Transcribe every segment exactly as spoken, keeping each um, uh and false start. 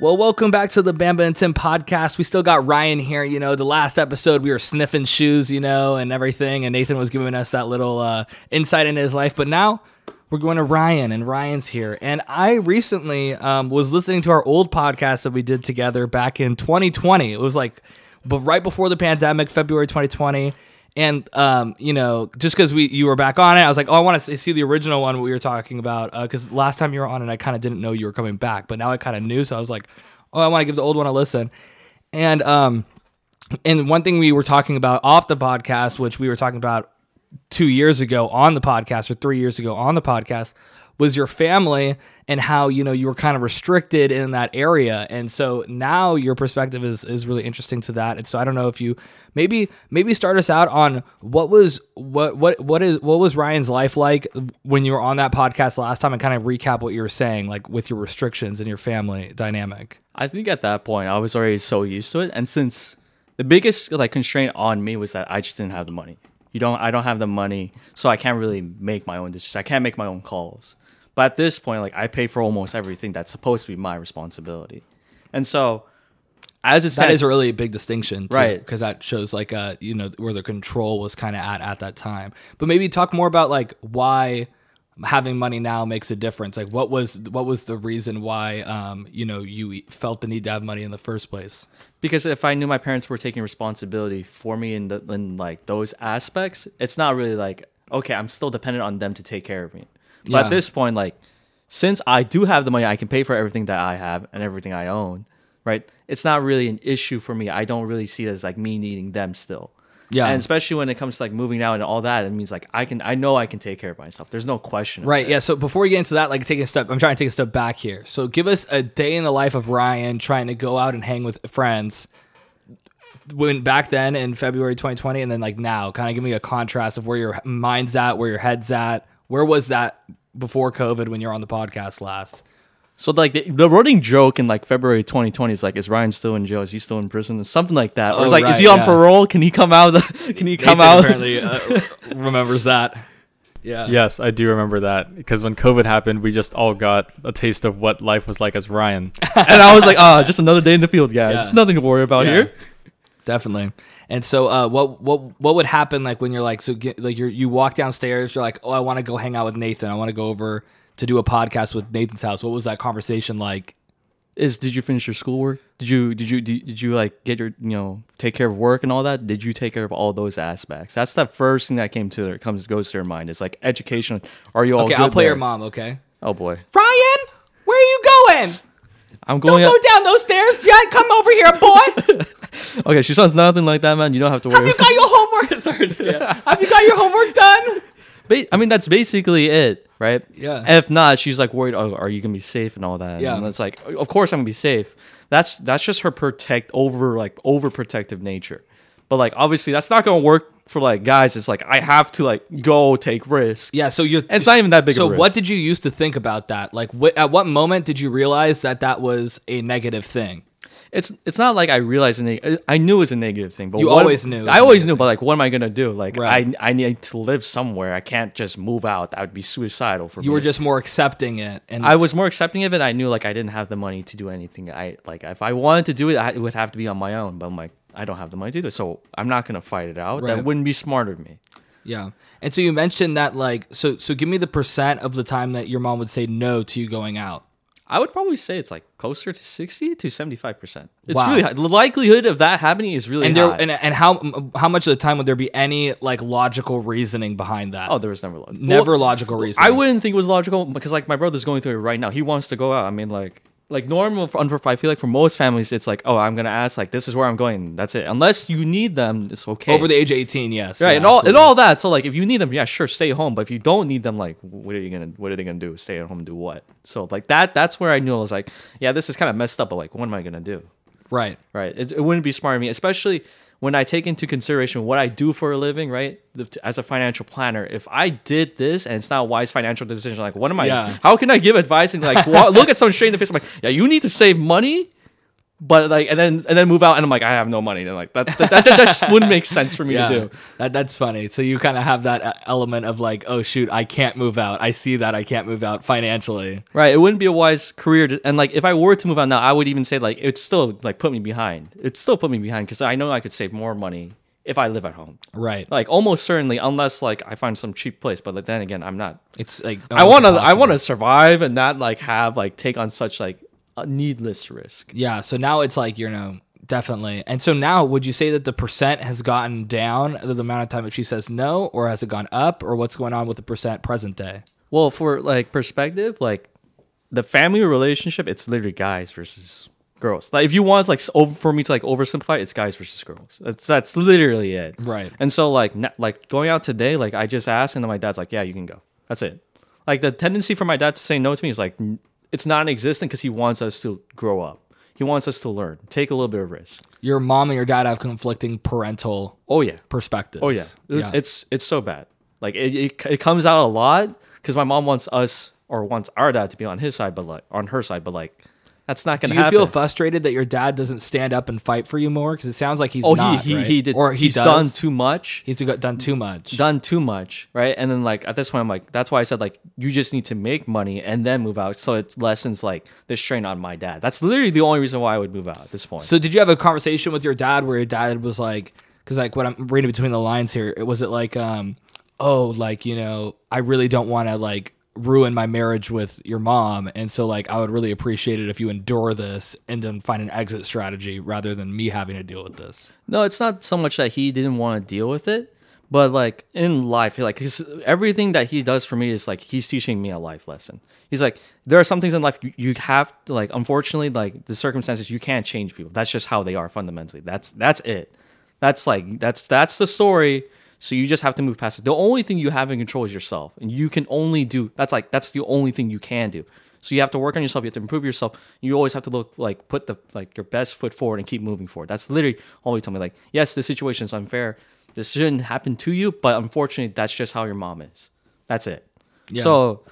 Well, welcome back to the Bamba and Tim podcast. We still got Ryan here. You know, the last episode we were sniffing shoes, you know, and everything. And Nathan was giving us that little uh, insight into his life. But now we're going to Ryan, and Ryan's here. And I recently um, was listening to our old podcast that we did together back in twenty twenty. It was like but right before the pandemic, February twenty twenty. And, um, you know, just because we you were back on it, I was like, oh, I want to see the original one we were talking about, because uh, last time you were on it, I kind of didn't know you were coming back, but now I kind of knew. So I was like, oh, I want to give the old one a listen. And um, and one thing we were talking about off the podcast, which we were talking about two years ago on the podcast or three years ago on the podcast, was your family and how, you know, you were kind of restricted in that area. And so now your perspective is, is really interesting to that. And so I don't know if you maybe, maybe start us out on what was, what, what, what is, what was Ryan's life like when you were on that podcast last time, and kind of recap what you were saying, like with your restrictions and your family dynamic. I think at that point I was already so used to it. And since the biggest like constraint on me was that I just didn't have the money. You don't, I don't have the money. So I can't really make my own decisions. I can't make my own calls. But at this point, like I pay for almost everything that's supposed to be my responsibility, and so as it that says, is really a big distinction, too, right? Because that shows like uh you know where the control was kind of at at that time. But maybe talk more about like why having money now makes a difference. Like what was what was the reason why um you know you felt the need to have money in the first place? Because if I knew my parents were taking responsibility for me in the in like those aspects, it's not really like okay, I'm still dependent on them to take care of me. But yeah. At this point, like, since I do have the money, I can pay for everything that I have and everything I own, right? It's not really an issue for me. I don't really see it as, like, me needing them still. Yeah. And especially when it comes to, like, moving out and all that, it means, like, I can, I know I can take care of myself. There's no question. Right, yeah. So before we get into that, like, taking a step, I'm trying to take a step back here. So give us a day in the life of Ryan trying to go out and hang with friends when back then in February twenty twenty and then, like, now. Kind of give me a contrast of where your mind's at, where your head's at. Where was that before COVID when you were on the podcast last? So like the, the running joke in like February twenty twenty is like, is Ryan still in jail? Is he still in prison? Or something like that. Or oh, it's like, right, is he on yeah. parole? Can he come out? The, can he come Nathan out? Apparently uh, remembers that. Yeah. Yes, I do remember that because when COVID happened, we just all got a taste of what life was like as Ryan. And I was like, ah, oh, just another day in the field, guys. Yeah. It's nothing to worry about yeah. here. Definitely. And so uh, what what what would happen like when you're like so get, like you you walk downstairs, you're like, oh, I want to go hang out with Nathan. I want to go over to do a podcast with Nathan's house. What was that conversation like? Is did you finish your schoolwork? Did you did you did, did you like get your you know take care of work and all that? Did you take care of all those aspects? That's the first thing that came to their comes goes to their mind. It's like education. Are you all okay? Good I'll play there? Your mom. Okay. Oh boy. Ryan, where are you going? I'm going. Don't up- go down those stairs. Yeah, come over here, boy. Okay, she sounds nothing like that, man. You don't have to worry. Have you got your homework? Sorry, yeah. Have you got your homework done? Ba- I mean, that's basically it, right? Yeah. And if not, she's like worried. Oh, are you gonna be safe and all that? Yeah. And it's like, of course I'm gonna be safe. That's that's just her protect over like overprotective nature. But like, obviously, that's not gonna work for like guys. It's like I have to like go take risks. Yeah. So you're. And it's not even that big. So of a risk. What did you used to think about that? Like, wh- at what moment did you realize that that was a negative thing? It's it's not like I realized it. I knew it was a negative thing. But you what, always knew. I always knew, thing. But like, what am I gonna do? Like, right. I I need to live somewhere. I can't just move out. That would be suicidal for you me. You were just more accepting it, and I was more accepting of it. I knew like I didn't have the money to do anything. I like if I wanted to do it, I, it would have to be on my own. But I'm like, I don't have the money to do it, so I'm not gonna fight it out. Right. That wouldn't be smart of me. Yeah, and so you mentioned that like so so give me the percent of the time that your mom would say no to you going out. I would probably say it's like closer to sixty to seventy-five percent. It's wow. really high. The likelihood of that happening is really and there, high. And, and how how much of the time would there be any like logical reasoning behind that? Oh, there was never logical. Never well, logical reasoning. I wouldn't think it was logical because like my brother's going through it right now. He wants to go out. I mean like like normal for, I feel like for most families it's like, oh, I'm going to ask like this is where I'm going. That's it. Unless you need them, it's okay. Over the age of eighteen, yes. Right. Yeah, and all absolutely. And all that. So like if you need them, yeah, sure, stay home, but if you don't need them like what are you going to what are they going to do? Stay at home and do what? So like that that's where I knew I was like, yeah, this is kind of messed up, but like what am I going to do? Right. Right. It, it wouldn't be smart of me, especially when I take into consideration what I do for a living, right? As a financial planner, if I did this and it's not a wise financial decision, like what am I, yeah. how can I give advice and like look at someone straight in the face? I'm like, yeah, you need to save money But like, and then and then move out, and I'm like, I have no money. And like that that, that just wouldn't make sense for me yeah, to do. That that's funny. So you kind of have that element of like, oh shoot, I can't move out. I see that I can't move out financially. Right. It wouldn't be a wise career to, and like if I were to move out now, I would even say like it's still like put me behind. It still put me behind because I know I could save more money if I live at home. Right. Like almost certainly, unless like I find some cheap place. But like, then again, I'm not. It's like I want to I want to survive and not like have like take on such like. A needless risk. Yeah, so now it's like, you know, definitely. And so now, would you say that the percent has gotten down the amount of time that she says no, or has it gone up, or what's going on with the percent present day? Well, for like perspective, like the family relationship, it's literally guys versus girls. Like if you want like over, for me to like oversimplify, it's guys versus girls. That's that's literally it. Right. And so like n- like going out today, like I just asked, and then my dad's like, yeah, you can go. That's it. Like the tendency for my dad to say no to me is like. It's non-existent because he wants us to grow up. He wants us to learn, take a little bit of risk. Your mom and your dad have conflicting parental oh yeah perspectives. Oh yeah, it's yeah. It's, it's so bad. Like it it, it comes out a lot because my mom wants us or wants our dad to be on his side, but like on her side, but like that's not gonna happen. Do you happen. Feel frustrated that your dad doesn't stand up and fight for you more? Because it sounds like he's oh, not. He, he, right? he did, or he he's does. done too much. He's done too much. Done too much, right? And then like at this point, I'm like, that's why I said like you just need to make money and then move out, so it lessens like the strain on my dad. That's literally the only reason why I would move out at this point. So did you have a conversation with your dad where your dad was like, because like what I'm reading between the lines here, it was it like, um, oh, like you know, I really don't want to like. ruin my marriage with your mom, and so like I would really appreciate it if you endure this and then find an exit strategy rather than me having to deal with this. No, it's not so much that he didn't want to deal with it, but like in life, like his, everything that he does for me is like he's teaching me a life lesson. He's like, there are some things in life you, you have to, like unfortunately, like the circumstances you can't change people. That's just how they are fundamentally. That's that's it. That's like that's that's the story. So you just have to move past it. The only thing you have in control is yourself. And you can only do, that's like, that's the only thing you can do. So you have to work on yourself. You have to improve yourself. You always have to look, like, put the, like, your best foot forward and keep moving forward. That's literally all he told me. Like, yes, this situation is unfair. This shouldn't happen to you. But unfortunately, that's just how your mom is. That's it. Yeah. So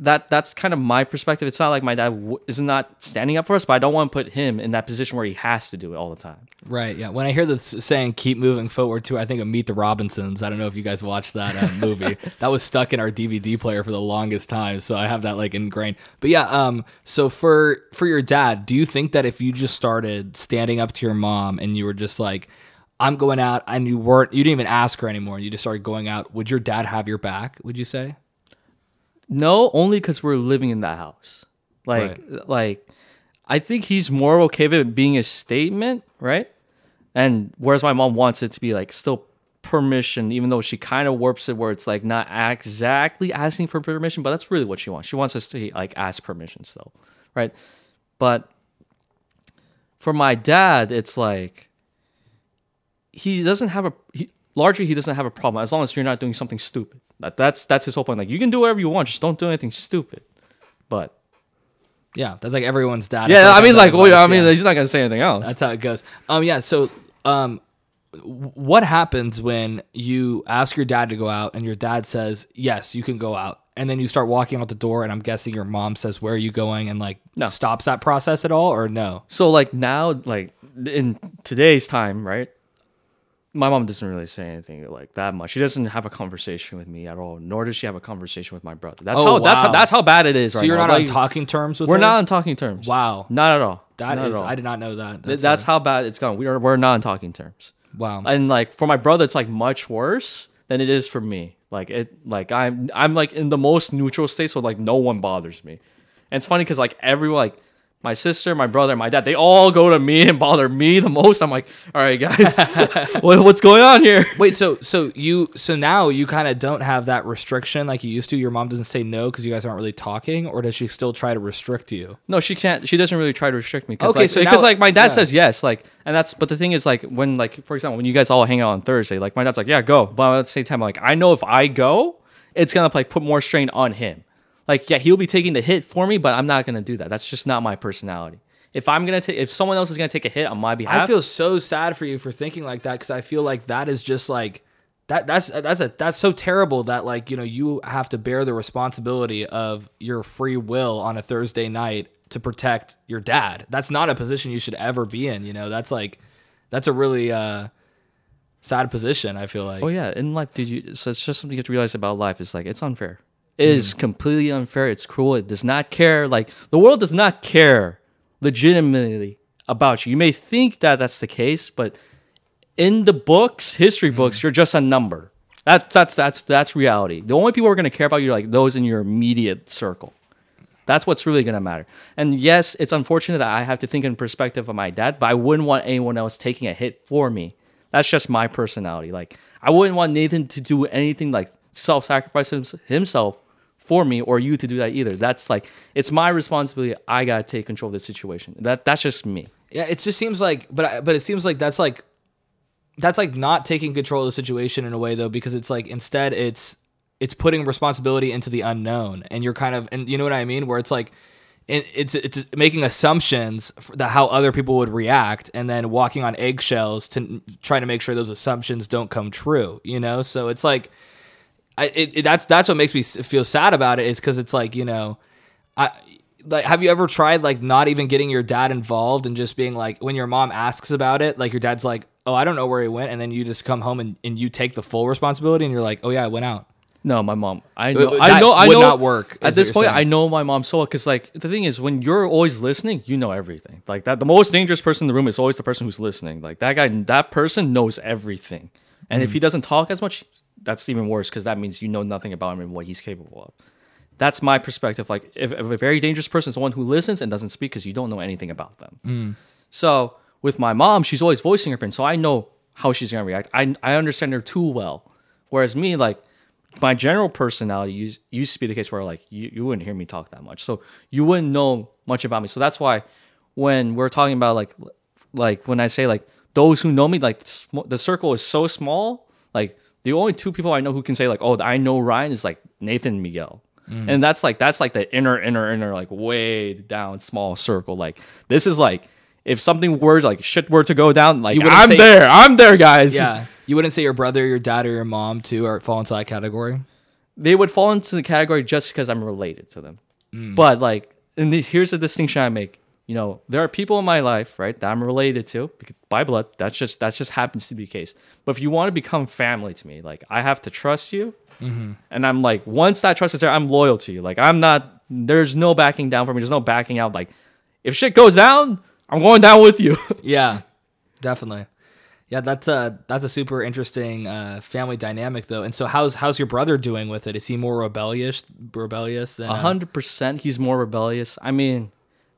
that that's kind of my perspective. It's not like my dad w- is not standing up for us, but I don't want to put him in that position where he has to do it all the time. Right, yeah. When I hear the saying, keep moving forward, too, I think of Meet the Robinsons. I don't know if you guys watched that uh, movie. That was stuck in our D V D player for the longest time, so I have that like ingrained. But yeah, um, so for for your dad, do you think that if you just started standing up to your mom and you were just like, I'm going out, and you weren't, you didn't even ask her anymore, and you just started going out, would your dad have your back, would you say? No, only because we're living in that house. Like, right. like, I think he's more okay with it being a statement, right? And whereas my mom wants it to be like still permission, even though she kind of warps it where it's like not exactly asking for permission, but that's really what she wants. She wants us to like ask permission still, right? But for my dad, it's like he doesn't have a he, largely he doesn't have a problem as long as you're not doing something stupid. That, that's that's his whole point. Like, you can do whatever you want, just don't do anything stupid. But yeah, that's like everyone's dad. Yeah, I mean, like, well, I mean, yeah. He's not gonna say anything else. That's how it goes. Um, yeah. So, um, what happens when you ask your dad to go out and your dad says, "Yes, you can go out," and then you start walking out the door, and I'm guessing your mom says, "Where are you going?" and like no. stops that process at all, or no? So like now, like in today's time, right? My mom doesn't really say anything like that much. She doesn't have a conversation with me at all, nor does she have a conversation with my brother. That's oh, how wow. that's how, that's how bad it is. So right you're now. not like, on talking terms with. We're her? not on talking terms. Wow, not at all. That not is, all. I did not know that. That's, that's a... how bad it's gone. We are we're not on talking terms. Wow. And like for my brother, it's like much worse than it is for me. Like it, like I'm I'm like in the most neutral state, so like no one bothers me. And it's funny because like everyone like. My sister, my brother, my dad, they all go to me and bother me the most. I'm like, all right, guys, what, what's going on here? Wait, so so you so now you kind of don't have that restriction like you used to? Your mom doesn't say no because you guys aren't really talking? Or does she still try to restrict you? No, she can't. She doesn't really try to restrict me. Cause okay, like, so Because now, like my dad yeah. says yes. like, and that's. But the thing is, like when, like for example, when you guys all hang out on Thursday, like my dad's like, yeah, go. But at the same time, like I know if I go, it's going to like put more strain on him. Like, yeah, he'll be taking the hit for me, but I'm not going to do that. That's just not my personality. If I'm going to take, if someone else is going to take a hit on my behalf. I feel so sad for you for thinking like that, because I feel like that is just like, that that's that's a that's so terrible that like, you know, you have to bear the responsibility of your free will on a Thursday night to protect your dad. That's not a position you should ever be in. You know, that's like, that's a really uh, sad position, I feel like. Oh yeah. In life, did you, so it's just something you have to realize about life. It's like, it's unfair. It mm. is completely unfair. It's cruel. It does not care. Like, the world does not care legitimately about you. You may think that that's the case, but in the books, history books, mm. you're just a number. That's that's that's that's reality. The only people who are going to care about you are like those in your immediate circle. That's what's really going to matter. And yes, it's unfortunate that I have to think in perspective of my dad, but I wouldn't want anyone else taking a hit for me. That's just my personality. Like, I wouldn't want Nathan to do anything like self-sacrifice himself for me, or you to do that either. That's like, it's my responsibility. I got to take control of the situation. That that's just me. Yeah, it just seems like, but I, but it seems like that's like, that's like not taking control of the situation in a way though, because it's like, instead it's, it's putting responsibility into the unknown, and you're kind of, and you know what I mean? Where it's like, it, it's, it's making assumptions that how other people would react, and then walking on eggshells to try to make sure those assumptions don't come true, you know? So it's like, I, it, it, that's, that's what makes me feel sad about it, is because it's like, you know, I, like, have you ever tried like not even getting your dad involved and just being like, when your mom asks about it, like your dad's like, oh, I don't know where he went. And then you just come home and, and you take the full responsibility and you're like, oh yeah, I went out. No, my mom, I know, that I know, I would know, not work at this point. Saying. I know my mom so well, because like the thing is, when you're always listening, you know everything. Like that, the most dangerous person in the room is always the person who's listening. Like that guy, that person knows everything. And mm. if he doesn't talk as much, that's even worse, because that means you know nothing about him and what he's capable of. That's my perspective. Like, if, if a very dangerous person is the one who listens and doesn't speak because you don't know anything about them. Mm. So with my mom, she's always voicing her opinion, so I know how she's gonna react. I I understand her too well. Whereas me, like, my general personality used, used to be the case where like you, you wouldn't hear me talk that much, so you wouldn't know much about me. So that's why when we're talking about like like when I say like those who know me, like the circle is so small. Like the only two people I know who can say like, oh, I know Ryan, is like Nathan and Miguel. Mm. And that's like that's like the inner inner inner like way down small circle. Like this is like, if something were like shit were to go down, like I'm say, there, I'm there, guys. Yeah, you wouldn't say your brother, your dad, or your mom too are fall into that category. They would fall into the category just because I'm related to them. Mm. But like, and the, here's the distinction I make. You know, there are people in my life, right, that I'm related to by blood. That's just that's just happens to be the case. But if you want to become family to me, like I have to trust you, mm-hmm. and I'm like, once that trust is there, I'm loyal to you. Like I'm not. There's no backing down for me. There's no backing out. Like if shit goes down, I'm going down with you. Yeah, definitely. Yeah, that's a that's a super interesting uh, family dynamic though. And so, how's how's your brother doing with it? Is he more rebellious? Rebellious than a hundred percent. He's more rebellious. I mean,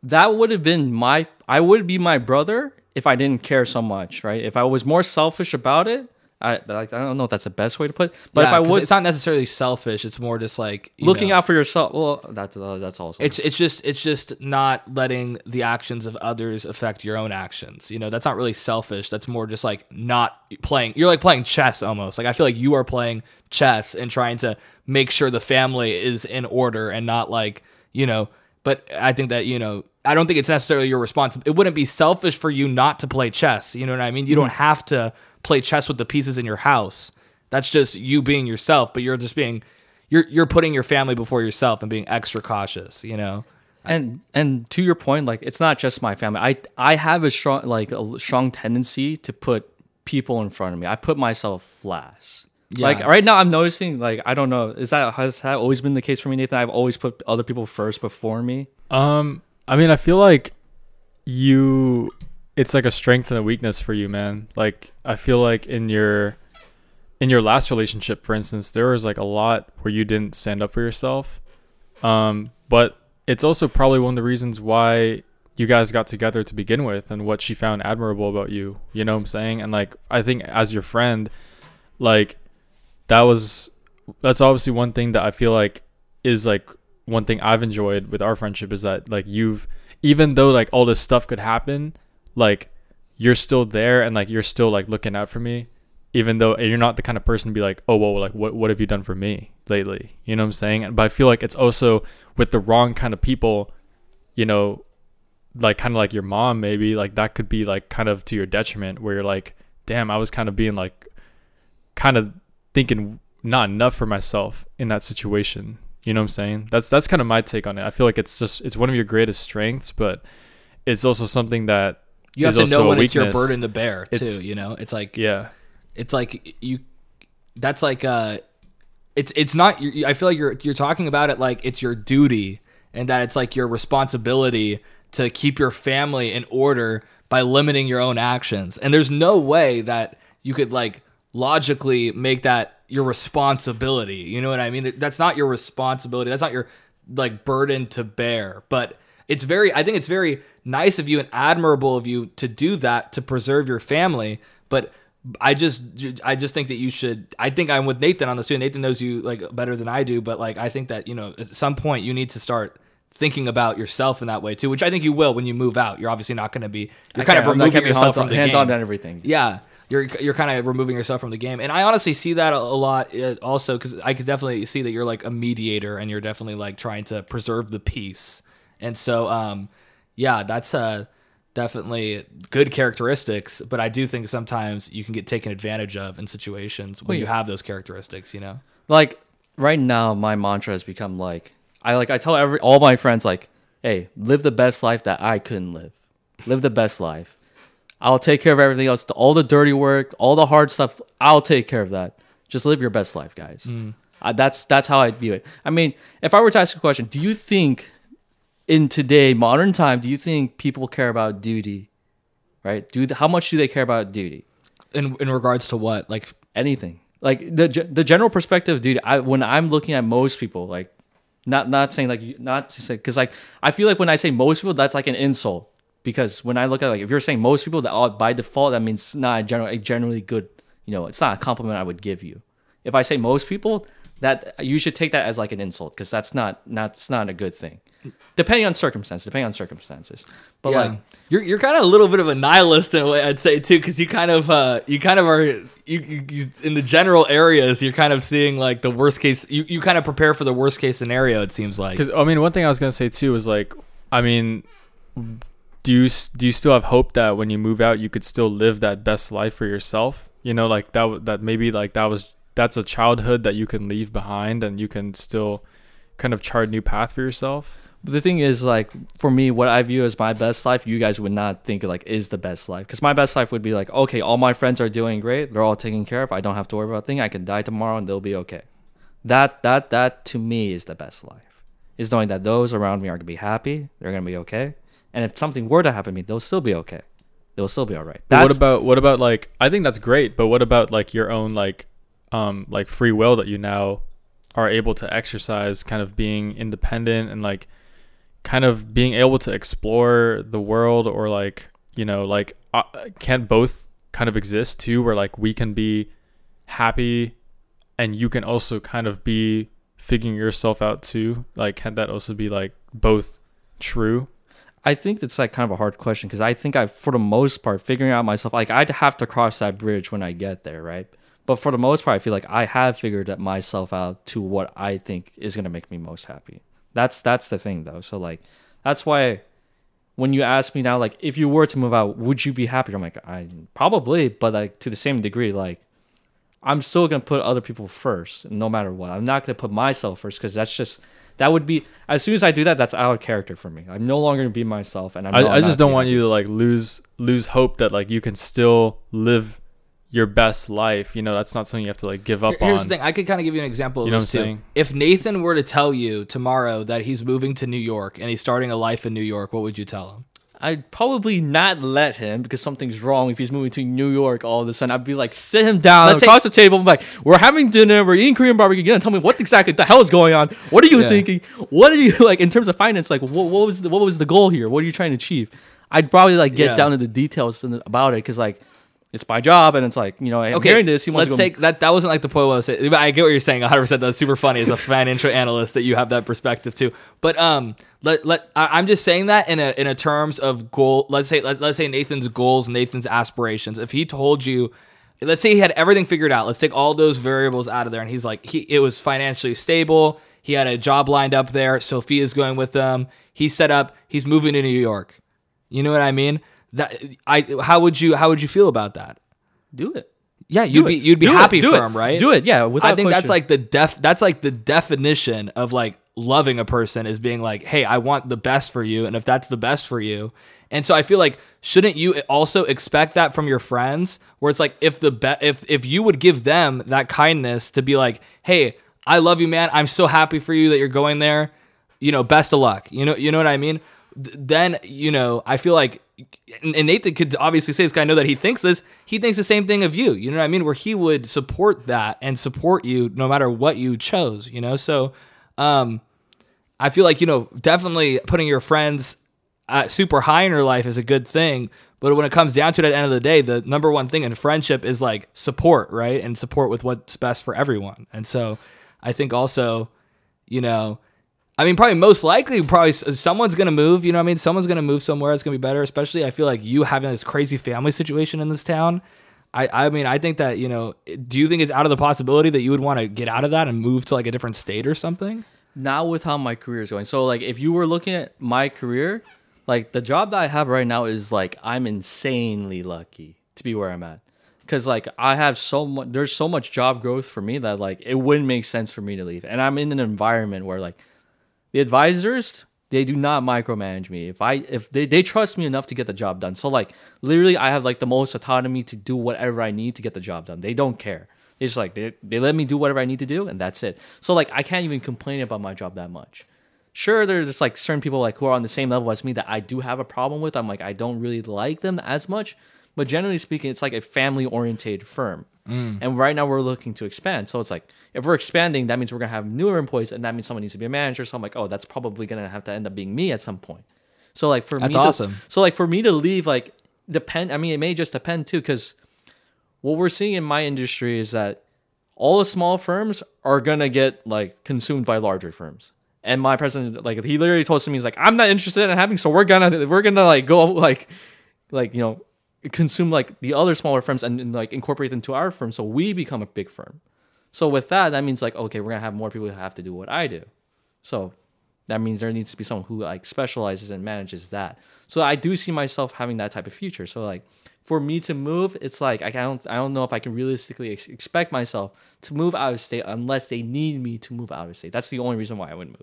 that would have been my. I would be my brother if I didn't care so much, right? If I was more selfish about it, I like. I don't know if that's the best way to put it, but yeah, if I would, it's not necessarily selfish. It's more just like you looking know. out for yourself. Well, that's uh, that's also. It's it's just it's just not letting the actions of others affect your own actions. You know, that's not really selfish. That's more just like not playing. You're like playing chess almost. Like I feel like you are playing chess and trying to make sure the family is in order and not like, you know. But I think that, you know, I don't think it's necessarily your responsibility. It wouldn't be selfish for you not to play chess. You know what I mean? You mm-hmm. don't have to play chess with the pieces in your house. That's just you being yourself, but you're just being, you're you're putting your family before yourself and being extra cautious, you know? And and to your point, like, it's not just my family. I I have a strong, like, a strong tendency to put people in front of me. I put myself last. Yeah. Like right now, I'm noticing. Like I don't know, is that has that always been the case for me, Nathan? I've always put other people first before me. Um, I mean, I feel like you, it's like a strength and a weakness for you, man. Like I feel like in your, in your last relationship, for instance, there was like a lot where you didn't stand up for yourself. Um, but it's also probably one of the reasons why you guys got together to begin with, and what she found admirable about you. You know what I'm saying? And like I think as your friend, like. That was, that's obviously one thing that I feel like is like one thing I've enjoyed with our friendship, is that like you've, even though like all this stuff could happen, like you're still there and like you're still like looking out for me, even though you're not the kind of person to be like, oh, whoa, like what, what have you done for me lately? You know what I'm saying? But I feel like it's also with the wrong kind of people, you know, like kind of like your mom, maybe like that could be like kind of to your detriment, where you're like, damn, I was kind of being like kind of thinking not enough for myself in that situation. You know what I'm saying? That's that's kind of my take on it. I feel like it's just it's one of your greatest strengths, but it's also something that you have to know when it's your burden to bear too. It's, you know, it's like yeah, it's like you. That's like uh, it's it's not. I feel like you're you're talking about it like it's your duty and that it's like your responsibility to keep your family in order by limiting your own actions. And there's no way that you could like logically make that your responsibility. You know what I mean? That's not your responsibility. That's not your like burden to bear. But it's very, I think it's very nice of you and admirable of you to do that, to preserve your family. But I just, I just think that you should, I think I'm with Nathan on this too. Nathan knows you like better than I do, but like, I think that, you know, at some point you need to start thinking about yourself in that way too, which I think you will when you move out. You're obviously not going to be, you're I kind of removing yourself from the game. Hands on everything. Yeah. You're you're kind of removing yourself from the game. And I honestly see that a, a lot also because I could definitely see that you're like a mediator and you're definitely like trying to preserve the peace. And so, um, yeah, that's uh, definitely good characteristics. But I do think sometimes you can get taken advantage of in situations when Wait. you have those characteristics, you know? Like right now, my mantra has become like, I like I tell every all my friends like, hey, live the best life that I couldn't live. Live the best life. I'll take care of everything else. All the dirty work, all the hard stuff, I'll take care of that. Just live your best life, guys. Mm. Uh, that's that's how I view it. I mean, if I were to ask a question, do you think in today, modern time, do you think people care about duty, right? Do How much do they care about duty? In in regards to what? Like anything. Like the the general perspective of duty, I, when I'm looking at most people, like not, not saying like, not to say, because like, I feel like when I say most people, that's like an insult. Because when I look at it, like if you're saying most people that all by default, that means it's not a general, generally good, you know, it's not a compliment I would give you. If I say most people, that you should take that as like an insult because that's not that's not a good thing. Depending on circumstances, depending on circumstances. But yeah. like you're you're kind of a little bit of a nihilist in a way, I'd say too, because you kind of uh, you kind of are you, you, you in the general areas you're kind of seeing like the worst case. You you kind of prepare for the worst case scenario. It seems like. Because I mean, one thing I was gonna say too is like I mean. Do you do you still have hope that when you move out, you could still live that best life for yourself? You know, like that that maybe like that was that's a childhood that you can leave behind and you can still kind of chart a new path for yourself. But the thing is, like for me, what I view as my best life, you guys would not think like is the best life because my best life would be like, okay, all my friends are doing great, they're all taken care of, I don't have to worry about a thing, I can die tomorrow and they'll be okay. That that that to me is the best life, is knowing that those around me are gonna be happy, they're gonna be okay. And if something were to happen to me, they'll still be okay. They'll still be all right. That's, what about what about like? I think that's great. But what about like your own like, um, like free will that you now are able to exercise, kind of being independent and like, kind of being able to explore the world or like you know like uh, can both kind of exist too, where like we can be happy and you can also kind of be figuring yourself out too. Like, can that also be like both true? I think that's like kind of a hard question because I think I, for the most part, figuring out myself, like I'd have to cross that bridge when I get there, right? But for the most part, I feel like I have figured myself out to what I think is going to make me most happy. That's that's the thing though. So like, that's why when you ask me now, like if you were to move out, would you be happier? I'm like, I probably, but like to the same degree, like I'm still going to put other people first no matter what. I'm not going to put myself first because that's just... That would be as soon as I do that. That's out of character for me. I'm no longer gonna be myself, and I'm. I, I just don't want you to like lose lose hope that like you can still live your best life. You know, that's not something you have to like give up Here's on. Here's the thing: I could kind of give you an example of you know this too. If Nathan were to tell you tomorrow that he's moving to New York and he's starting a life in New York, what would you tell him? I'd probably not let him because something's wrong if he's moving to New York all of a sudden. I'd be like, sit him down, Let's across take- the table. I'm like, we're having dinner, we're eating Korean barbecue. You're gonna tell me what exactly the hell is going on? What are you yeah. thinking? What are you like in terms of finance? Like, what, what was the, what was the goal here? What are you trying to achieve? I'd probably like get yeah. down to the details about it because like. It's my job, and it's like, you know, I'm okay, hearing this. He wants let's to go take that. That wasn't like the point I was saying. I get what you're saying one hundred percent. That's super funny as a financial analyst that you have that perspective too. But um, let let I, I'm just saying that in a in a terms of goal. Let's say let, let's say Nathan's goals, Nathan's aspirations. If he told you, let's say he had everything figured out. Let's take all those variables out of there, and he's like, he it was financially stable. He had a job lined up there. Sophia's going with him. He's set up. He's moving to New York. You know what I mean? That I how would you how would you feel about that? Do it. Yeah, you'd be you'd be happy for him, right? Do it, yeah. I think that's like the def that's like the definition of like loving a person is being like, hey, I want the best for you, and if that's the best for you, and so I feel like shouldn't you also expect that from your friends? Where it's like if the be- if if you would give them that kindness to be like, hey, I love you, man. I'm so happy for you that you're going there. You know, best of luck. You know, you know what I mean? Then, you know, I feel like, and Nathan could obviously say this, because I know that he thinks this, he thinks the same thing of you, you know what I mean? Where he would support that and support you no matter what you chose, you know? So um, I feel like, you know, definitely putting your friends uh, super high in your life is a good thing. But when it comes down to it at the end of the day, the number one thing in friendship is like support, right? And support with what's best for everyone. And so I think also, you know, I mean, probably most likely, probably someone's going to move, you know what I mean? Someone's going to move somewhere that's going to be better, especially I feel like you having this crazy family situation in this town. I, I mean, I think that, you know, do you think it's out of the possibility that you would want to get out of that and move to like a different state or something? Not with how my career is going. So like if you were looking at my career, like the job that I have right now is like I'm insanely lucky to be where I'm at. Because like I have so much, there's so much job growth for me that like it wouldn't make sense for me to leave. And I'm in an environment where like, the advisors, they do not micromanage me. If I, if they, they trust me enough to get the job done. So like literally I have like the most autonomy to do whatever I need to get the job done. They don't care. They just like, they, they let me do whatever I need to do and that's it. So like, I can't even complain about my job that much. Sure, there's just like certain people like who are on the same level as me that I do have a problem with. I'm like, I don't really like them as much, but generally speaking, it's like a family oriented firm. Mm. And right now we're looking to expand. So it's like, if we're expanding, that means we're going to have newer employees and that means someone needs to be a manager. So I'm like, oh, that's probably going to have to end up being me at some point. So like for that's me, awesome. to, so like for me to leave, like depend, I mean, it may just depend too, because what we're seeing in my industry is that all the small firms are going to get like consumed by larger firms. And my president, like he literally told me, he's like, I'm not interested in having, so we're going to, we're going to like go like, like, you know, consume like the other smaller firms and, and like incorporate them to our firm so we become a big firm. So with that, that means like, okay, we're gonna have more people who have to do what I do. So that means there needs to be someone who like specializes and manages that. So I do see myself having that type of future. So like for me to move, it's like I don't I don't know if I can realistically ex- expect myself to move out of state unless they need me to move out of state. That's the only reason why I wouldn't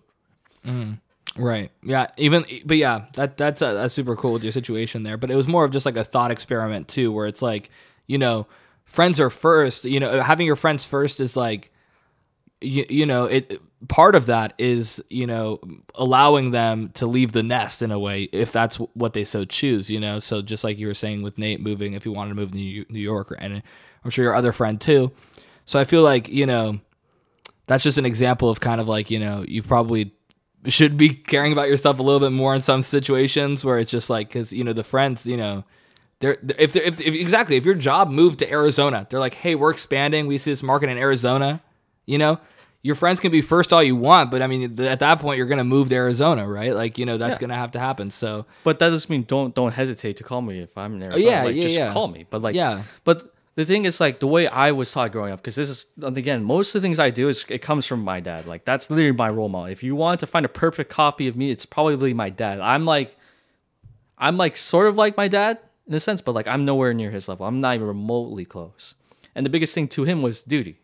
move. Mm. Right. Yeah. Even, but yeah, that that's a, that's super cool with your situation there. But it was more of just like a thought experiment too, where it's like, you know, friends are first. You know, having your friends first is like, you you know, it part of that is, you know, allowing them to leave the nest in a way if that's what they so choose. You know, so just like you were saying with Nate moving, if he wanted to move to New York, or, and I'm sure your other friend too. So I feel like, you know, that's just an example of kind of like, you know, you probably should be caring about yourself a little bit more in some situations where it's just like, because, you know, the friends, you know, they're, if they're, if, if exactly, if your job moved to Arizona, they're like, hey, we're expanding. We see this market in Arizona, you know, your friends can be first all you want. But I mean, at that point, you're going to move to Arizona, right? Like, you know, that's yeah. going to have to happen. So, but that doesn't mean don't, don't hesitate to call me if I'm in Arizona. Oh, yeah, like, yeah, just yeah. call me. But like, yeah, but the thing is like the way I was taught growing up, because this is, again, most of the things I do, is it comes from my dad. Like that's literally my role model. If you want to find a perfect copy of me, it's probably my dad. I'm like, I'm like sort of like my dad in a sense, but like I'm nowhere near his level. I'm not even remotely close. And the biggest thing to him was duty.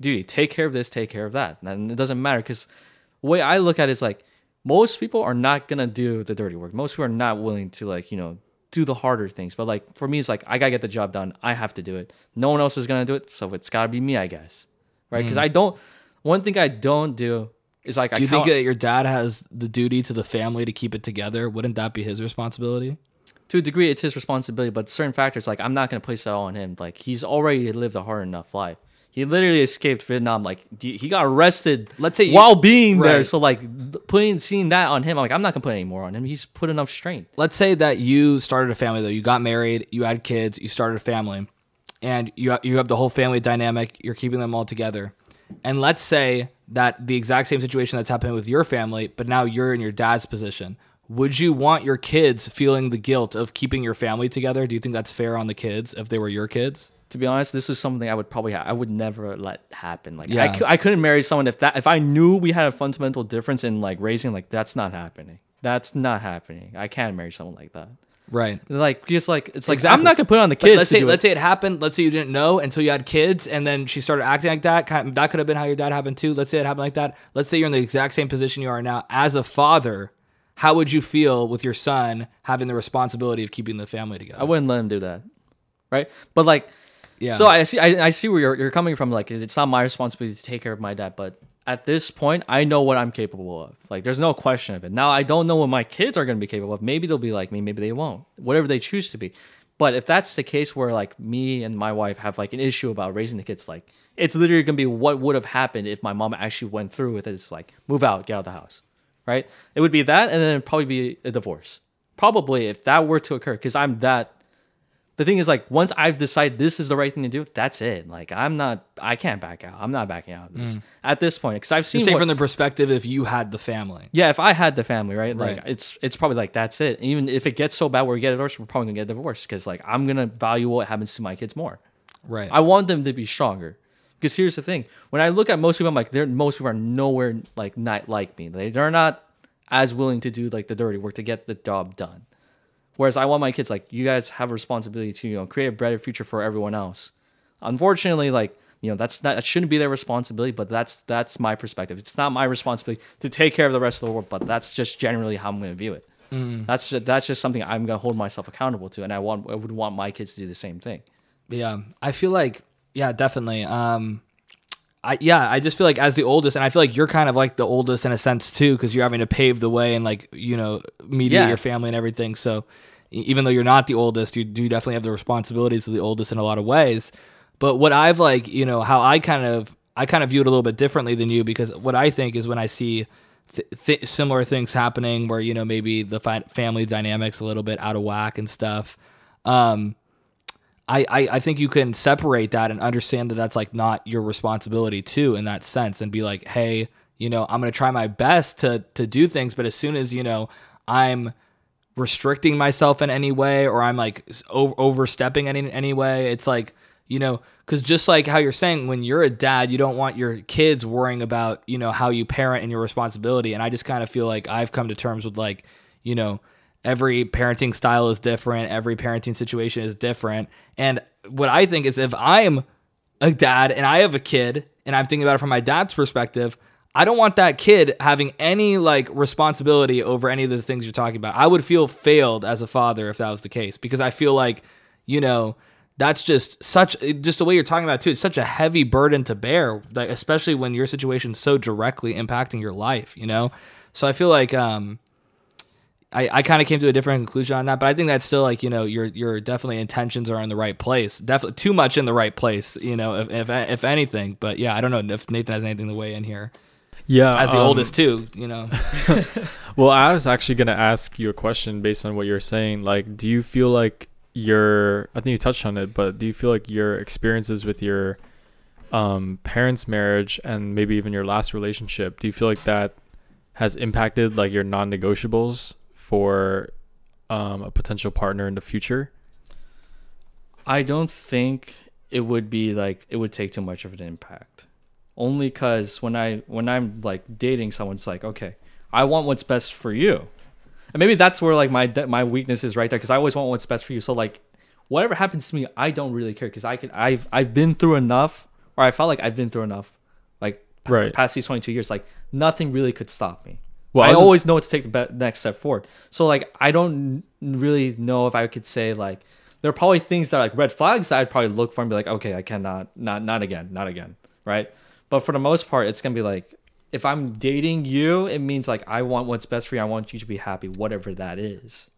Duty, take care of this, take care of that. And it doesn't matter because the way I look at it is like most people are not going to do the dirty work. Most people are not willing to like, you know, do the harder things. But like for me, it's like I gotta get the job done. I have to do it. No one else is gonna do it, so it's gotta be me, I guess. Right? Because mm. I don't. One thing I don't do is like. Do I you count, think that your dad has the duty to the family to keep it together? Wouldn't that be his responsibility? To a degree, it's his responsibility, but certain factors like I'm not gonna place that all on him. Like he's already lived a hard enough life. He literally escaped Vietnam. Like he got arrested. Let's say while you, being right. there. So like putting seeing that on him, I'm like, I'm not gonna put any more on him. He's put enough strain. Let's say that you started a family though. You got married. You had kids. You started a family, and you you have the whole family dynamic. You're keeping them all together. And let's say that the exact same situation that's happening with your family, but now you're in your dad's position. Would you want your kids feeling the guilt of keeping your family together? Do you think that's fair on the kids if they were your kids? To be honest, this is something I would probably ha- I would never let happen. Like yeah. I, c- I couldn't marry someone if that if I knew we had a fundamental difference in like raising. Like that's not happening. That's not happening. I can't marry someone like that. Right. Like, just like, it's like, exactly. I'm not going to put it on the kids. Let's say, let's say it happened. Let's say you didn't know until you had kids and then she started acting like that. That could have been how your dad happened too. Let's say it happened like that. Let's say you're in the exact same position you are now as a father. How would you feel with your son having the responsibility of keeping the family together? I wouldn't let him do that. Right. But like, yeah. So I see, I, I see where you're, you're coming from. Like, it's not my responsibility to take care of my dad, but at this point, I know what I'm capable of. Like, there's no question of it. Now, I don't know what my kids are going to be capable of. Maybe they'll be like me. Maybe they won't. Whatever they choose to be. But if that's the case where, like, me and my wife have, like, an issue about raising the kids, like, it's literally going to be what would have happened if my mom actually went through with it. It's like, move out, get out of the house, right? It would be that, and then it'd probably be a divorce. Probably, if that were to occur, because I'm that... The thing is, like, once I've decided this is the right thing to do, that's it. Like, I'm not, I can't back out. I'm not backing out of this mm. at this point. Because I've seen You're saying what, from the perspective if you had the family. Yeah, if I had the family, right? Like, right. it's it's probably like, that's it. And even if it gets so bad where we get a divorce, we're probably going to get a divorce. Because, like, I'm going to value what happens to my kids more. Right. I want them to be stronger. Because here's the thing. When I look at most people, I'm like, they're, most people are nowhere, like, not like me. They, they're not as willing to do, like, the dirty work to get the job done. Whereas I want my kids, like, you guys have a responsibility to, you know, create a better future for everyone else. Unfortunately, like, you know, that's not, that shouldn't be their responsibility, but that's that's my perspective. It's not my responsibility to take care of the rest of the world, but that's just generally how I'm going to view it. Mm. That's just, that's just something I'm going to hold myself accountable to, and I want I would want my kids to do the same thing. Yeah, I feel like, yeah, definitely. Um, I yeah, I just feel like as the oldest, and I feel like you're kind of like the oldest in a sense too, because you're having to pave the way and, like, you know, media, yeah. your family and everything. So even though you're not the oldest, you do definitely have the responsibilities of the oldest in a lot of ways. But what I've, like, you know, how I kind of I kind of view it a little bit differently than you, because what I think is when I see th- th- similar things happening where, you know, maybe the fi- family dynamics a little bit out of whack and stuff. Um, I, I, I think you can separate that and understand that that's, like, not your responsibility too in that sense, and be like, hey, you know, I'm going to try my best to to do things. But as soon as, you know, I'm restricting myself in any way, or I'm, like, over- overstepping in any, any way, it's like, you know, because just like how you're saying, when you're a dad, you don't want your kids worrying about, you know, how you parent and your responsibility. And I just kind of feel like I've come to terms with, like, you know, every parenting style is different. Every parenting situation is different. And what I think is, if I'm a dad and I have a kid and I'm thinking about it from my dad's perspective, I don't want that kid having any, like, responsibility over any of the things you're talking about. I would feel failed as a father if that was the case, because I feel like, you know, that's just such just the way you're talking about it too. It's such a heavy burden to bear, like, especially when your situation's so directly impacting your life, you know? So I feel like, um, I, I kind of came to a different conclusion on that, but I think that's still, like, you know, your your definitely intentions are in the right place, definitely too much in the right place, you know, if if, if anything. But yeah, I don't know if Nathan has anything to weigh in here. Yeah, as the um, oldest too, you know. Well, I was actually gonna ask you a question based on what you're saying. Like, do you feel like your I think you touched on it, but do you feel like your experiences with your um, parents' marriage and maybe even your last relationship, do you feel like that has impacted, like, your non-negotiables for um, a potential partner in the future? I don't think it would be like it would take too much of an impact. Only because when I when I'm like dating someone, it's like, okay, I want what's best for you, and maybe that's where, like, my my weakness is right there, because I always want what's best for you. So, like, whatever happens to me, I don't really care, because I can I've I've been through enough, or I felt like I've been through enough, like right. p- past these twenty-two years, like nothing really could stop me. Well, I, I always just, know what to take the be- next step forward. So, like, I don't really know if I could say, like, there are probably things that are, like, red flags that I'd probably look for and be like, okay, I cannot, not not again, not again, right? But for the most part, it's going to be like, if I'm dating you, it means, like, I want what's best for you. I want you to be happy, whatever that is.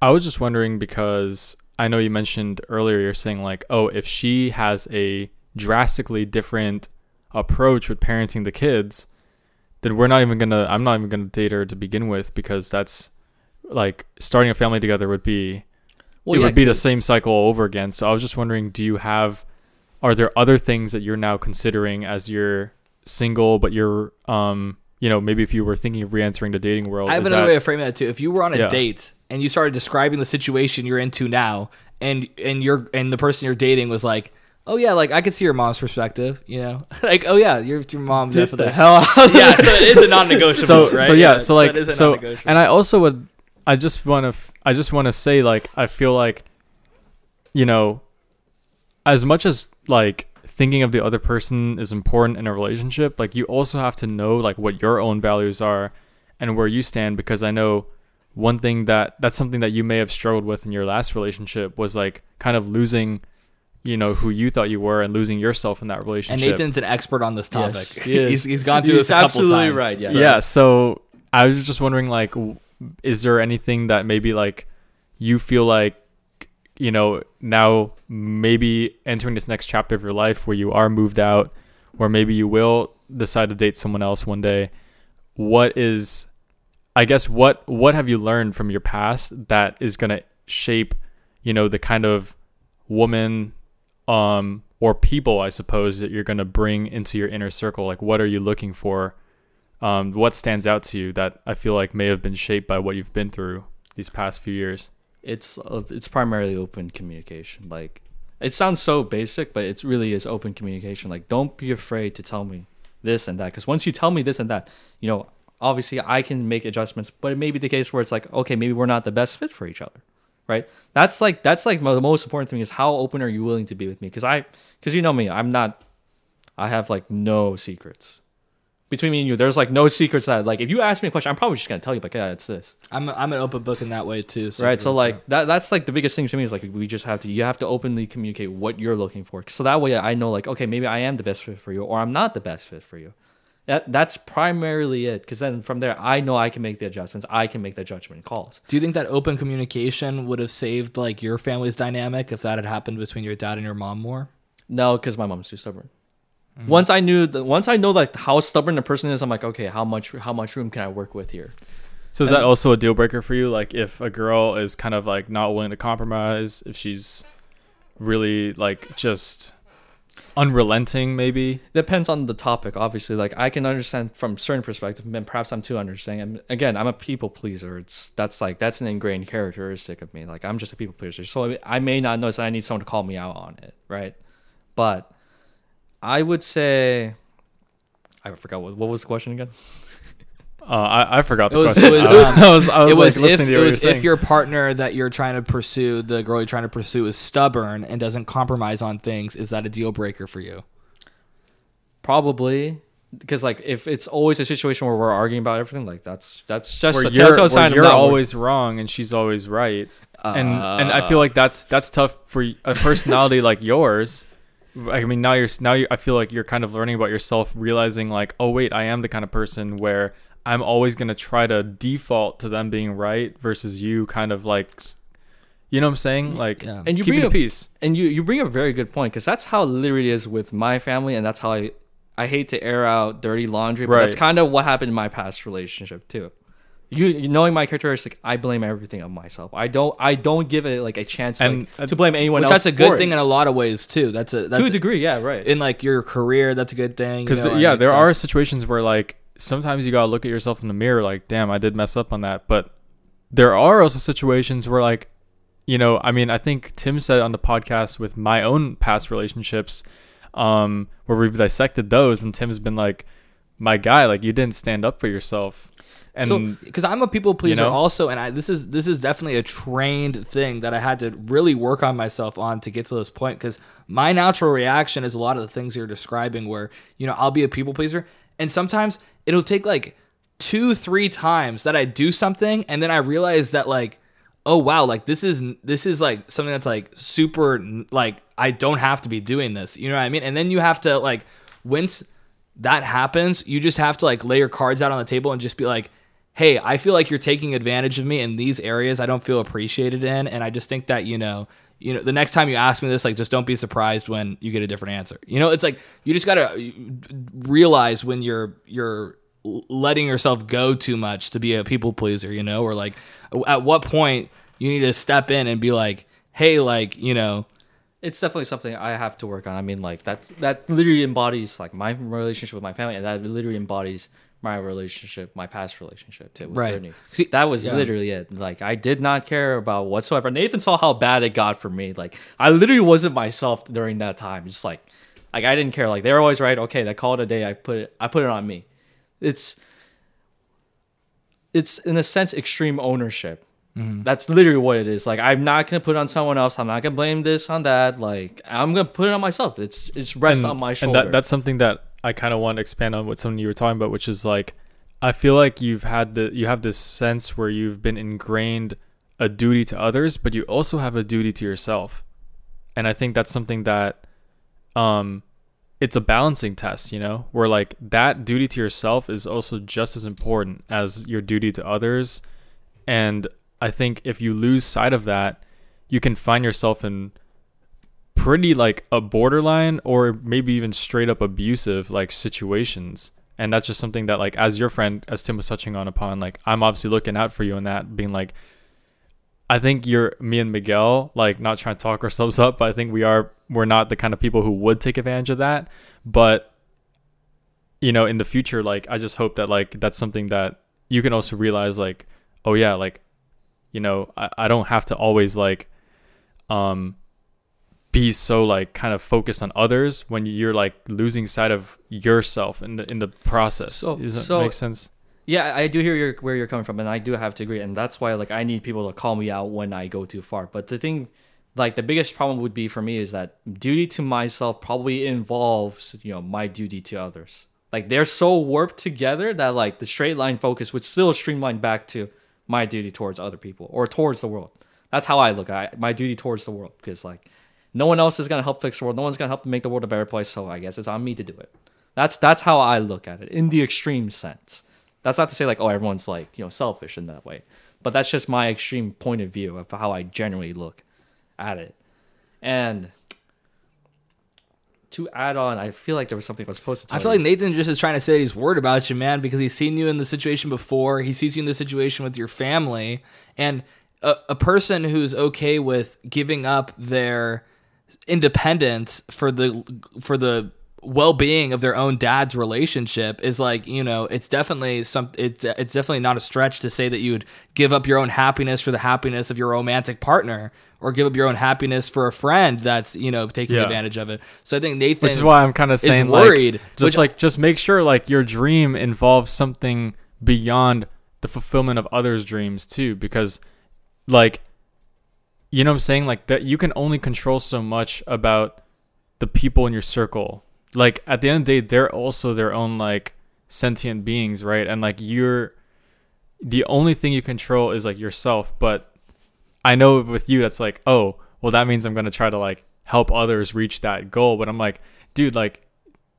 I was just wondering, because I know you mentioned earlier, you're saying, like, oh, if she has a drastically different approach with parenting the kids, then we're not even going to, I'm not even going to date her to begin with, because that's, like, starting a family together would be, well, it yeah, would be the same cycle all over again. So I was just wondering, do you have, are there other things that you're now considering as you're single, but you're, um, you know, maybe if you were thinking of re-entering the dating world? I have another that, way of framing that too. If you were on a yeah. date and you started describing the situation you're into now, and, and you're, and the person you're dating was like, oh yeah, like, I could see your mom's perspective, you know, like, oh yeah, your your mom definitely. The hell, yeah, so it is a non-negotiable, so, right? So yeah, yeah so like, so, and I also would I just want to f- I just want to say, like, I feel like, you know, as much as like thinking of the other person is important in a relationship, like you also have to know like what your own values are and where you stand, because I know one thing that that's something that you may have struggled with in your last relationship was like kind of losing, you know, who you thought you were and losing yourself in that relationship. And Nathan's an expert on this topic. Yes, he is. he's, he's gone through he's this a couple times. Absolutely right. Yeah. So. yeah. So I was just wondering, like, is there anything that maybe like you feel like, you know, now maybe entering this next chapter of your life where you are moved out, or maybe you will decide to date someone else one day. What is, I guess, what, what have you learned from your past that is going to shape, you know, the kind of woman, um, or people, I suppose, that you're going to bring into your inner circle? Like, what are you looking for? Um, what stands out to you that I feel like may have been shaped by what you've been through these past few years? It's uh, it's primarily open communication. Like, it sounds so basic, but it really is open communication. Like, don't be afraid to tell me this and that, because once you tell me this and that, you know, obviously I can make adjustments. But it may be the case where it's like, okay, maybe we're not the best fit for each other, right? That's like that's like the most important thing is how open are you willing to be with me? Because I because you know me, I'm not. I have like no secrets. Between me and you, there's like no secrets that like if you ask me a question, I'm probably just gonna tell you like, yeah, it's this. I'm a, I'm an open book in that way too. So right. So like that that's like the biggest thing to me is like we just have to you have to openly communicate what you're looking for. So that way I know like, okay, maybe I am the best fit for you or I'm not the best fit for you. That that's primarily it. Because then from there I know I can make the adjustments. I can make the judgment calls. Do you think that open communication would have saved like your family's dynamic if that had happened between your dad and your mom more? No, because my mom's too stubborn. Mm-hmm. Once I knew that, once I know like how stubborn a person is, I'm like, okay, how much, how much room can I work with here? So is and that also a deal breaker for you? Like if a girl is kind of like not willing to compromise, if she's really like just unrelenting, maybe depends on the topic. Obviously, like I can understand from certain perspective, and perhaps I'm too understanding. And again, I'm a people pleaser. It's that's like, that's an ingrained characteristic of me. Like I'm just a people pleaser. So I may not notice that I need someone to call me out on it. Right. But I would say, I forgot what, what was the question again. uh, I, I forgot the it was, question. It was, um, I was, I was, it was like, if, listening to what it was if your partner that you're trying to pursue, the girl you're trying to pursue, is stubborn and doesn't compromise on things, is that a deal breaker for you? Probably, because like if it's always a situation where we're arguing about everything, like that's that's just where a telltale sign of you're always wrong and she's always right, uh, and and I feel like that's that's tough for a personality like yours. I mean, now you're now you, I feel like you're kind of learning about yourself, realizing like, oh wait, I am the kind of person where I'm always going to try to default to them being right versus you kind of like, you know what I'm saying? Like, yeah. And you keeping bring a peace. And you, you bring a very good point, because that's how it literally is with my family, and that's how I I hate to air out dirty laundry, but right. That's kind of what happened in my past relationship too. You knowing my characteristic, I blame everything on myself. I don't. I don't give it like a chance and, like, uh, to blame anyone which else. That's a good thing it. In a lot of ways too. That's a that's to a, a degree, yeah, right. In like your career, that's a good thing. Because you know, the, yeah, there stuff. Are situations where like sometimes you gotta look at yourself in the mirror, like, damn, I did mess up on that. But there are also situations where like, you know, I mean, I think Tim said on the podcast with my own past relationships, um, where we've dissected those, and Tim's been like, my guy, like you didn't stand up for yourself. And so, because I'm a people pleaser, you know? Also, and I this is this is definitely a trained thing that I had to really work on myself on to get to this point. Because my natural reaction is a lot of the things you're describing, where you know I'll be a people pleaser, and sometimes it'll take like two, three times that I do something, and then I realize that like, oh wow, like this is this is like something that's like super like I don't have to be doing this, you know what I mean? And then you have to like once that happens, you just have to like lay your cards out on the table and just be like, hey, I feel like you're taking advantage of me in these areas I don't feel appreciated in. And I just think that, you know, you know, the next time you ask me this, like, just don't be surprised when you get a different answer. You know, it's like, you just got to realize when you're, you're letting yourself go too much to be a people pleaser, you know, or like at what point you need to step in and be like, hey, like, you know, it's definitely something I have to work on. I mean, like that's, that literally embodies like my relationship with my family, and that literally embodies my relationship, my past relationship too. With right. Germany. See, that was yeah. literally it. Like, I did not care about whatsoever. Nathan saw how bad it got for me. Like, I literally wasn't myself during that time. Just like, like I didn't care. Like, they're always right. Okay, they call it a day. I put it, I put it on me. It's, it's in a sense, extreme ownership. Mm-hmm. That's literally what it is. Like, I'm not gonna put it on someone else. I'm not gonna blame this on that. Like, I'm gonna put it on myself. It's it's rest and, on my shoulder. And that, that's something that I kind of want to expand on what something you were talking about, which is like, I feel like you've had the you have this sense where you've been ingrained a duty to others, but you also have a duty to yourself. And I think that's something that, um, it's a balancing test, you know, where like that duty to yourself is also just as important as your duty to others, and I think if you lose sight of that, you can find yourself in pretty like a borderline or maybe even straight up abusive like situations. And that's just something that like, as your friend, as Tim was touching on upon, like I'm obviously looking out for you in that, being like, I think you're me and Miguel, like not trying to talk ourselves up, but I think we are, we're not the kind of people who would take advantage of that. But, you know, in the future, like, I just hope that like, that's something that you can also realize like, oh yeah, like, you know, I, I don't have to always like, um, be so like kind of focused on others when you're like losing sight of yourself in the in the process. So, Does that so, make sense? Yeah, I do hear your, where you're coming from, and I do have to agree. And that's why like I need people to call me out when I go too far. But the thing, like the biggest problem would be for me is that duty to myself probably involves, you know, my duty to others. Like they're so warped together that like the straight line focus would still streamline back to my duty towards other people or towards the world. That's how I look at it, my duty towards the world, because like no one else is going to help fix the world. No one's going to help make the world a better place. So I guess it's on me to do it. That's that's how I look at it in the extreme sense. That's not to say like, oh, everyone's like, you know, selfish in that way. But that's just my extreme point of view of how I generally look at it. And to add on, I feel like there was something I was supposed to tell you. I feel you. Like Nathan just is trying to say he's worried about you, man, because he's seen you in the situation before. He sees you in the situation with your family. And a, a person who's okay with giving up their independence for the for the well-being of their own dad's relationship is like, you know, it's definitely some it, it's definitely not a stretch to say that you would give up your own happiness for the happiness of your romantic partner, or give up your own happiness for a friend that's, you know, taking yeah. advantage of it. So I think Nathan, which is why I'm kind of saying worried, like, just which, like just make sure like your dream involves something beyond the fulfillment of others' dreams too, because like, you know what I'm saying? Like that you can only control so much about the people in your circle. Like at the end of the day, they're also their own like sentient beings, right? And like you're the only thing you control is like yourself. But I know with you, that's like, oh, well, that means I'm gonna try to like help others reach that goal. But I'm like, dude, like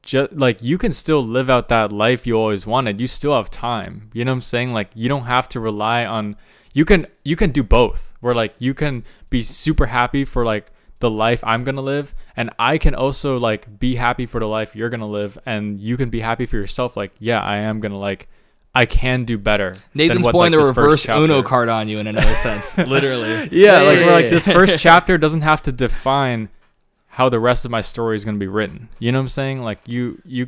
just like you can still live out that life you always wanted. You still have time. You know what I'm saying? Like you don't have to rely on You can you can do both, where like you can be super happy for like the life I'm gonna live, and I can also like be happy for the life you're gonna live, and you can be happy for yourself. Like, yeah, I am gonna like I can do better. Nathan's pulling the reverse Uno card on you in another sense, literally. Yeah, like we're like this first chapter doesn't have to define how the rest of my story is gonna be written. You know what I'm saying? Like you you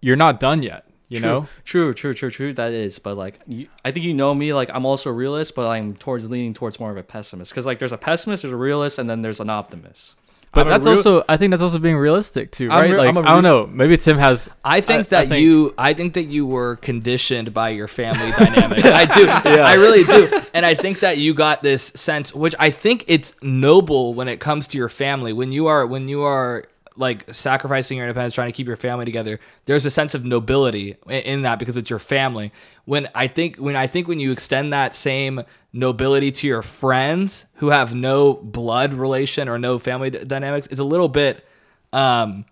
you're not done yet. You true, know, true, true, true, true. That is, but like, you, I think you know me. Like, I'm also a realist, but I'm towards leaning towards more of a pessimist. Because like, there's a pessimist, there's a realist, and then there's an optimist. But I'm that's real- also, I think that's also being realistic too, right? Re- like, re- I don't know. Maybe Tim has. I think I, that I think, you. I think that you were conditioned by your family dynamic. I do. Yeah. I really do. And I think that you got this sense, which I think it's noble when it comes to your family. When you are, when you are. like sacrificing your independence, trying to keep your family together, there's a sense of nobility in that because it's your family. When I think, when I think when you extend that same nobility to your friends who have no blood relation or no family d- dynamics, it's a little bit, um,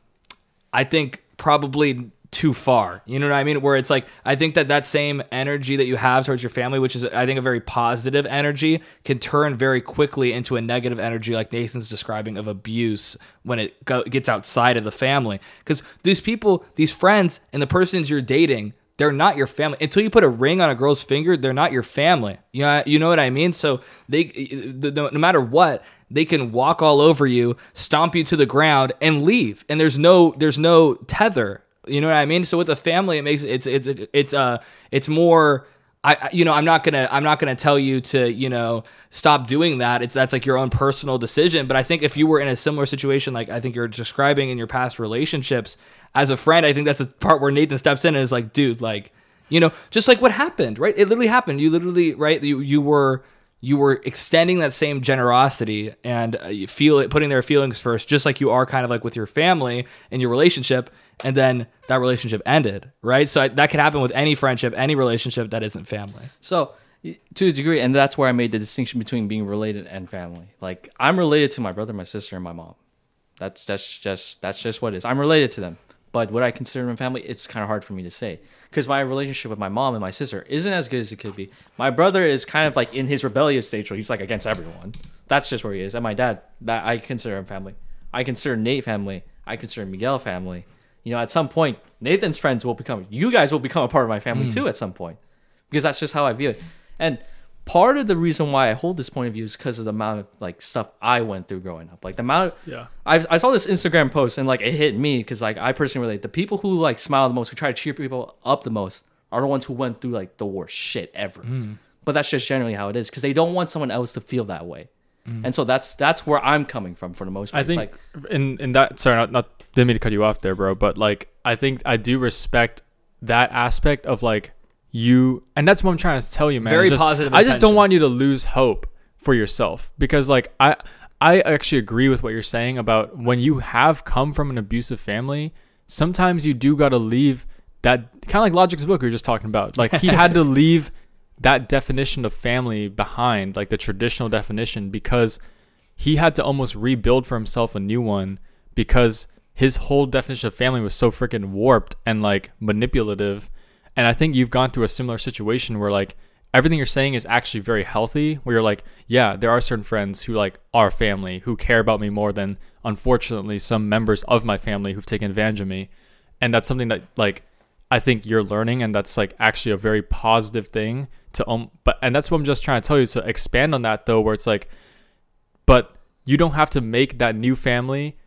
I think probably too far. You know what I mean? Where it's like, I think that that same energy that you have towards your family, which is, I think, a very positive energy, can turn very quickly into a negative energy, like Nathan's describing, of abuse when it go- gets outside of the family. Because these people, these friends, and the persons you're dating, they're not your family. Until you put a ring on a girl's finger, they're not your family. You know, you know what I mean? So they, no matter what, they can walk all over you, stomp you to the ground, and leave. And there's no, there's no tether. You know what I mean? So with a family, it makes it's it's it's uh it's more. I you know I'm not gonna I'm not gonna tell you to you know stop doing that. It's that's like your own personal decision. But I think if you were in a similar situation, like I think you're describing in your past relationships as a friend, I think that's a part where Nathan steps in and is like, dude, like you know, just like what happened, right? It literally happened. You literally right. You you were you were extending that same generosity and uh, you feel it, putting their feelings first, just like you are kind of like with your family and your relationship. And then that relationship ended, right? So I, that could happen with any friendship, any relationship that isn't family. So to a degree, and that's where I made the distinction between being related and family. Like, I'm related to my brother, my sister, and my mom. That's that's just that's just what it is. I'm related to them. But what I consider my family, it's kind of hard for me to say, because my relationship with my mom and my sister isn't as good as it could be. My brother is kind of like in his rebellious stage where he's like against everyone. That's just where he is. And my dad, that I consider him family. I consider Nate family. I consider Miguel family. You know, at some point, Nathan's friends will become, you guys will become a part of my family mm. too at some point, because that's just how I view it. And part of the reason why I hold this point of view is because of the amount of like stuff I went through growing up. Like the amount of, yeah. I I saw this Instagram post and like it hit me, because like I personally relate. The people who like smile the most, who try to cheer people up the most, are the ones who went through like the worst shit ever. Mm. But that's just generally how it is, because they don't want someone else to feel that way. Mm. And so that's that's where I'm coming from for the most part. I think it's like, in in that sorry, not, not didn't mean to cut you off there, bro. But like I think I do respect that aspect of like. You and that's what I'm trying to tell you, man. Very just, positive. I just don't want you to lose hope for yourself, because, like, I, I actually agree with what you're saying about when you have come from an abusive family. Sometimes you do got to leave that kind of like Logic's book we were just talking about. Like he had to leave that definition of family behind, like the traditional definition, because he had to almost rebuild for himself a new one, because his whole definition of family was so freaking warped and like manipulative. And I think you've gone through a similar situation where like everything you're saying is actually very healthy, where you're like, yeah, there are certain friends who like are family, who care about me more than unfortunately some members of my family who've taken advantage of me. And that's something that like, I think you're learning, and that's like actually a very positive thing to, um, but, and that's what I'm just trying to tell you, to expand on that though, where it's like, but you don't have to make that new family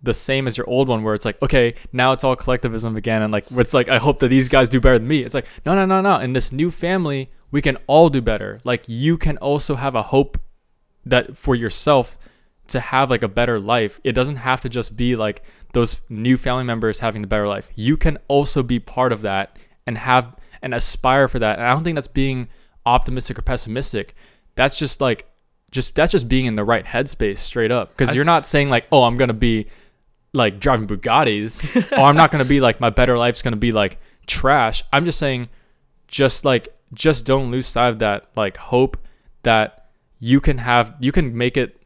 the same as your old one, where it's like, okay, now it's all collectivism again, and like it's like I hope that these guys do better than me. It's like no no no no in this new family we can all do better. Like you can also have a hope that for yourself to have like a better life. It doesn't have to just be like those new family members having the better life. You can also be part of that and have and aspire for that. And I don't think that's being optimistic or pessimistic. That's just like just that's just being in the right headspace, straight up, because you're not saying like, oh, I'm gonna be like driving Bugattis, or I'm not going to be like, my better life's going to be like trash. I'm just saying, just like, just don't lose sight of that, like hope that you can have, you can make it,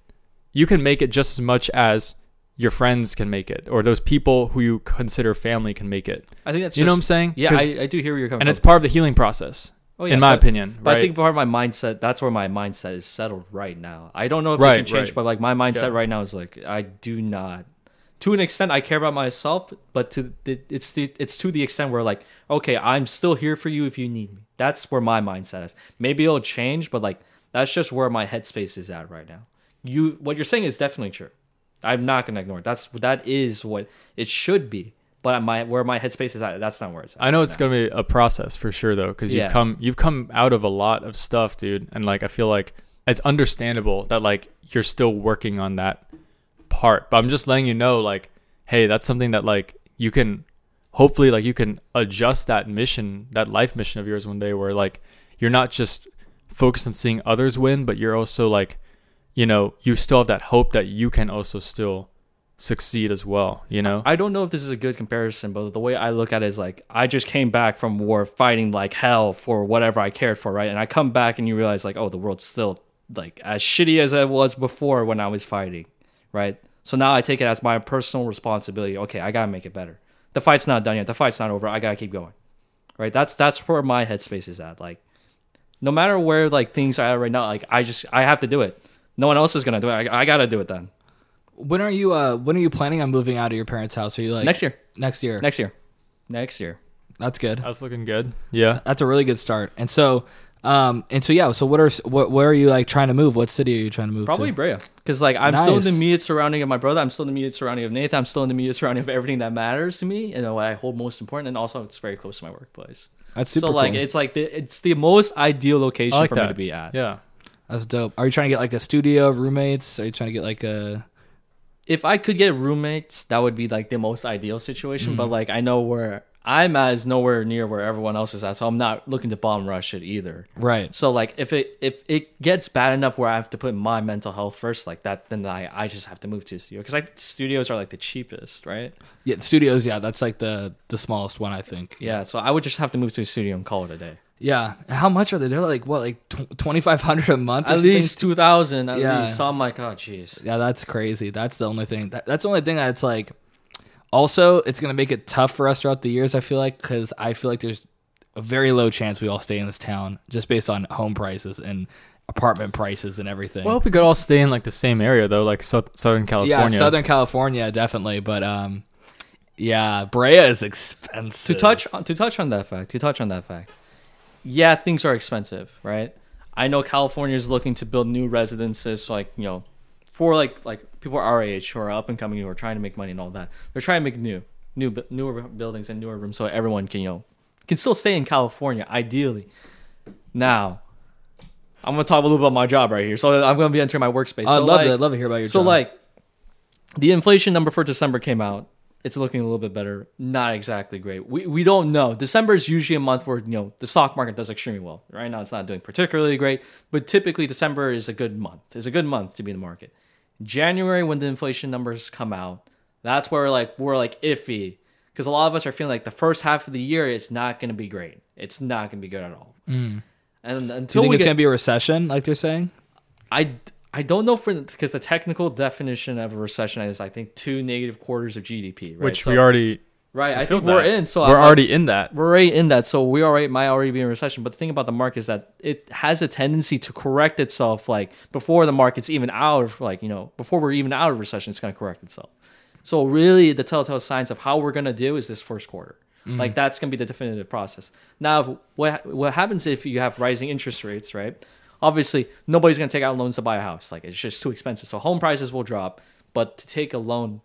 you can make it just as much as your friends can make it, or those people who you consider family can make it. I think that's, you just, know what I'm saying? Yeah, I, I do hear where you're coming and from. And it's part of the healing process. Oh, yeah, in my but, opinion, but right? I think part of my mindset, that's where my mindset is settled right now. I don't know if right, it can change, right. but like my mindset yeah. right now is like, I do not, to an extent, I care about myself, but to the, it's the, it's to the extent where like, okay, I'm still here for you if you need me. That's where my mindset is. Maybe it'll change, but like that's just where my headspace is at right now. You, what you're saying is definitely true. I'm not gonna ignore it. That's that is what it should be. But my where my headspace is at, that's not where it's at. I know right it's now. Gonna be a process for sure though, because you've yeah. come you've come out of a lot of stuff, dude. And like I feel like it's understandable that like you're still working on that part, but I'm just letting you know like, hey, that's something that like you can hopefully like you can adjust that mission, that life mission of yours one day, where like you're not just focused on seeing others win, but you're also like, you know, you still have that hope that you can also still succeed as well, you know. I don't know if this is a good comparison, but the way I look at it is like, I just came back from war fighting like hell for whatever I cared for, right? And I come back and you realize like, oh, the world's still like as shitty as it was before when I was fighting. Right? So now I take it as my personal responsibility. Okay, I got to make it better. The fight's not done yet. The fight's not over. I got to keep going. Right? That's that's where my headspace is at. Like, no matter where like things are at right now, like I just I have to do it. No one else is going to do it. I, I got to do it then. When are you uh when are you planning on moving out of your parents' house? Are you like Next year. Next year. Next year. Next year. That's good. That's looking good. Yeah. That's a really good start. And so Um and so yeah so what are what where are you like trying to move? What city are you trying to move probably to? Probably Brea, because like I'm nice. still in the immediate surrounding of my brother. I'm still in the immediate surrounding of Nathan. I'm still in the immediate surrounding of everything that matters to me and what I hold most important, and also it's very close to my workplace. That's super so like cool. It's like the, it's the most ideal location like for that. Me to be at. Yeah, that's dope. Are you trying to get like a studio, roommates? Are you trying to get like a? If I could get roommates, that would be like the most ideal situation. Mm. But like I know where I'm as nowhere near where everyone else is at, so I'm not looking to bomb rush it either. Right. So like if it if it gets bad enough where I have to put my mental health first like that, then I, I just have to move to a studio because like studios are like the cheapest, right? Yeah, studios. Yeah, that's like the the smallest one, I think. Yeah. So I would just have to move to a studio and call it a day. Yeah. How much are they? They're like what, like twenty-five hundred a month? At least two thousand. At yeah. least. So I'm like, oh, jeez. Yeah, that's crazy. That's the only thing. That, that's the only thing that's like. Also, it's going to make it tough for us throughout the years, I feel like, because I feel like there's a very low chance we all stay in this town just based on home prices and apartment prices and everything. Well, we could all stay in, like, the same area, though, like so- Southern California. Yeah, Southern California, definitely. But, um, yeah, Brea is expensive. To touch on, to touch on that fact, to touch on that fact, yeah, things are expensive, right? I know California is looking to build new residences, so like, you know, for, like, like, people our age who are up and coming who are trying to make money and all that. They're trying to make new, new, newer buildings and newer rooms so everyone can, you know, can still stay in California, ideally. Now, I'm going to talk a little bit about my job right here. So I'm going to be entering my workspace. I so love like, it. I'd love to hear about your so job. So, like, the inflation number for December came out. It's looking a little bit better. Not exactly great. We we don't know. December is usually a month where, you know, the stock market does extremely well. Right now, it's not doing particularly great. But typically, December is a good month. It's a good month to be in the market. January, when the inflation numbers come out, that's where we're like we're like iffy, because a lot of us are feeling like the first half of the year is not going to be great. It's not going to be good at all. Mm. And until Do you think we it's going to be a recession, like they're saying? I, I don't know, for because the technical definition of a recession is I think two negative quarters of G D P, right? Which so, we already right. I think that. we're in. So we're I'm already like, in that. We're already in that. So we already might already be in recession. But the thing about the market is that it has a tendency to correct itself, like before the market's even out of, like, you know, before we're even out of recession, it's going to correct itself. So really, the telltale signs of how we're going to do is this first quarter. Mm. Like that's going to be the definitive process. Now, if, what what happens if you have rising interest rates, right? Obviously, nobody's going to take out loans to buy a house. Like it's just too expensive. So home prices will drop, but to take a loan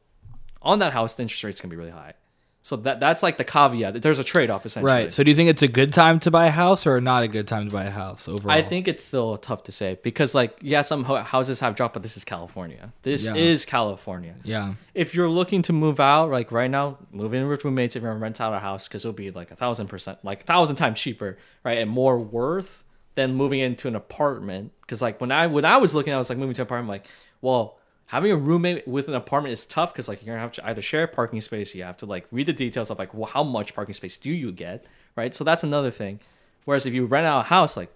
on that house, the interest rate's going to be really high. So that that's like the caveat. There's a trade-off, essentially. Right. So do you think it's a good time to buy a house or not a good time to buy a house overall? I think it's still tough to say because, like, yeah, some houses have dropped, but this is California. This yeah. is California. Yeah. If you're looking to move out, like right now, move in with roommates if you're going to rent out a house because it'll be like a thousand percent, like a thousand times cheaper, right, and more worth than moving into an apartment. Because like when I when I was looking, I was like moving to an apartment, like, well, having a roommate with an apartment is tough because like you're gonna have to either share a parking space, or you have to like read the details of like, well, how much parking space do you get, right? So that's another thing. Whereas if you rent out a house, like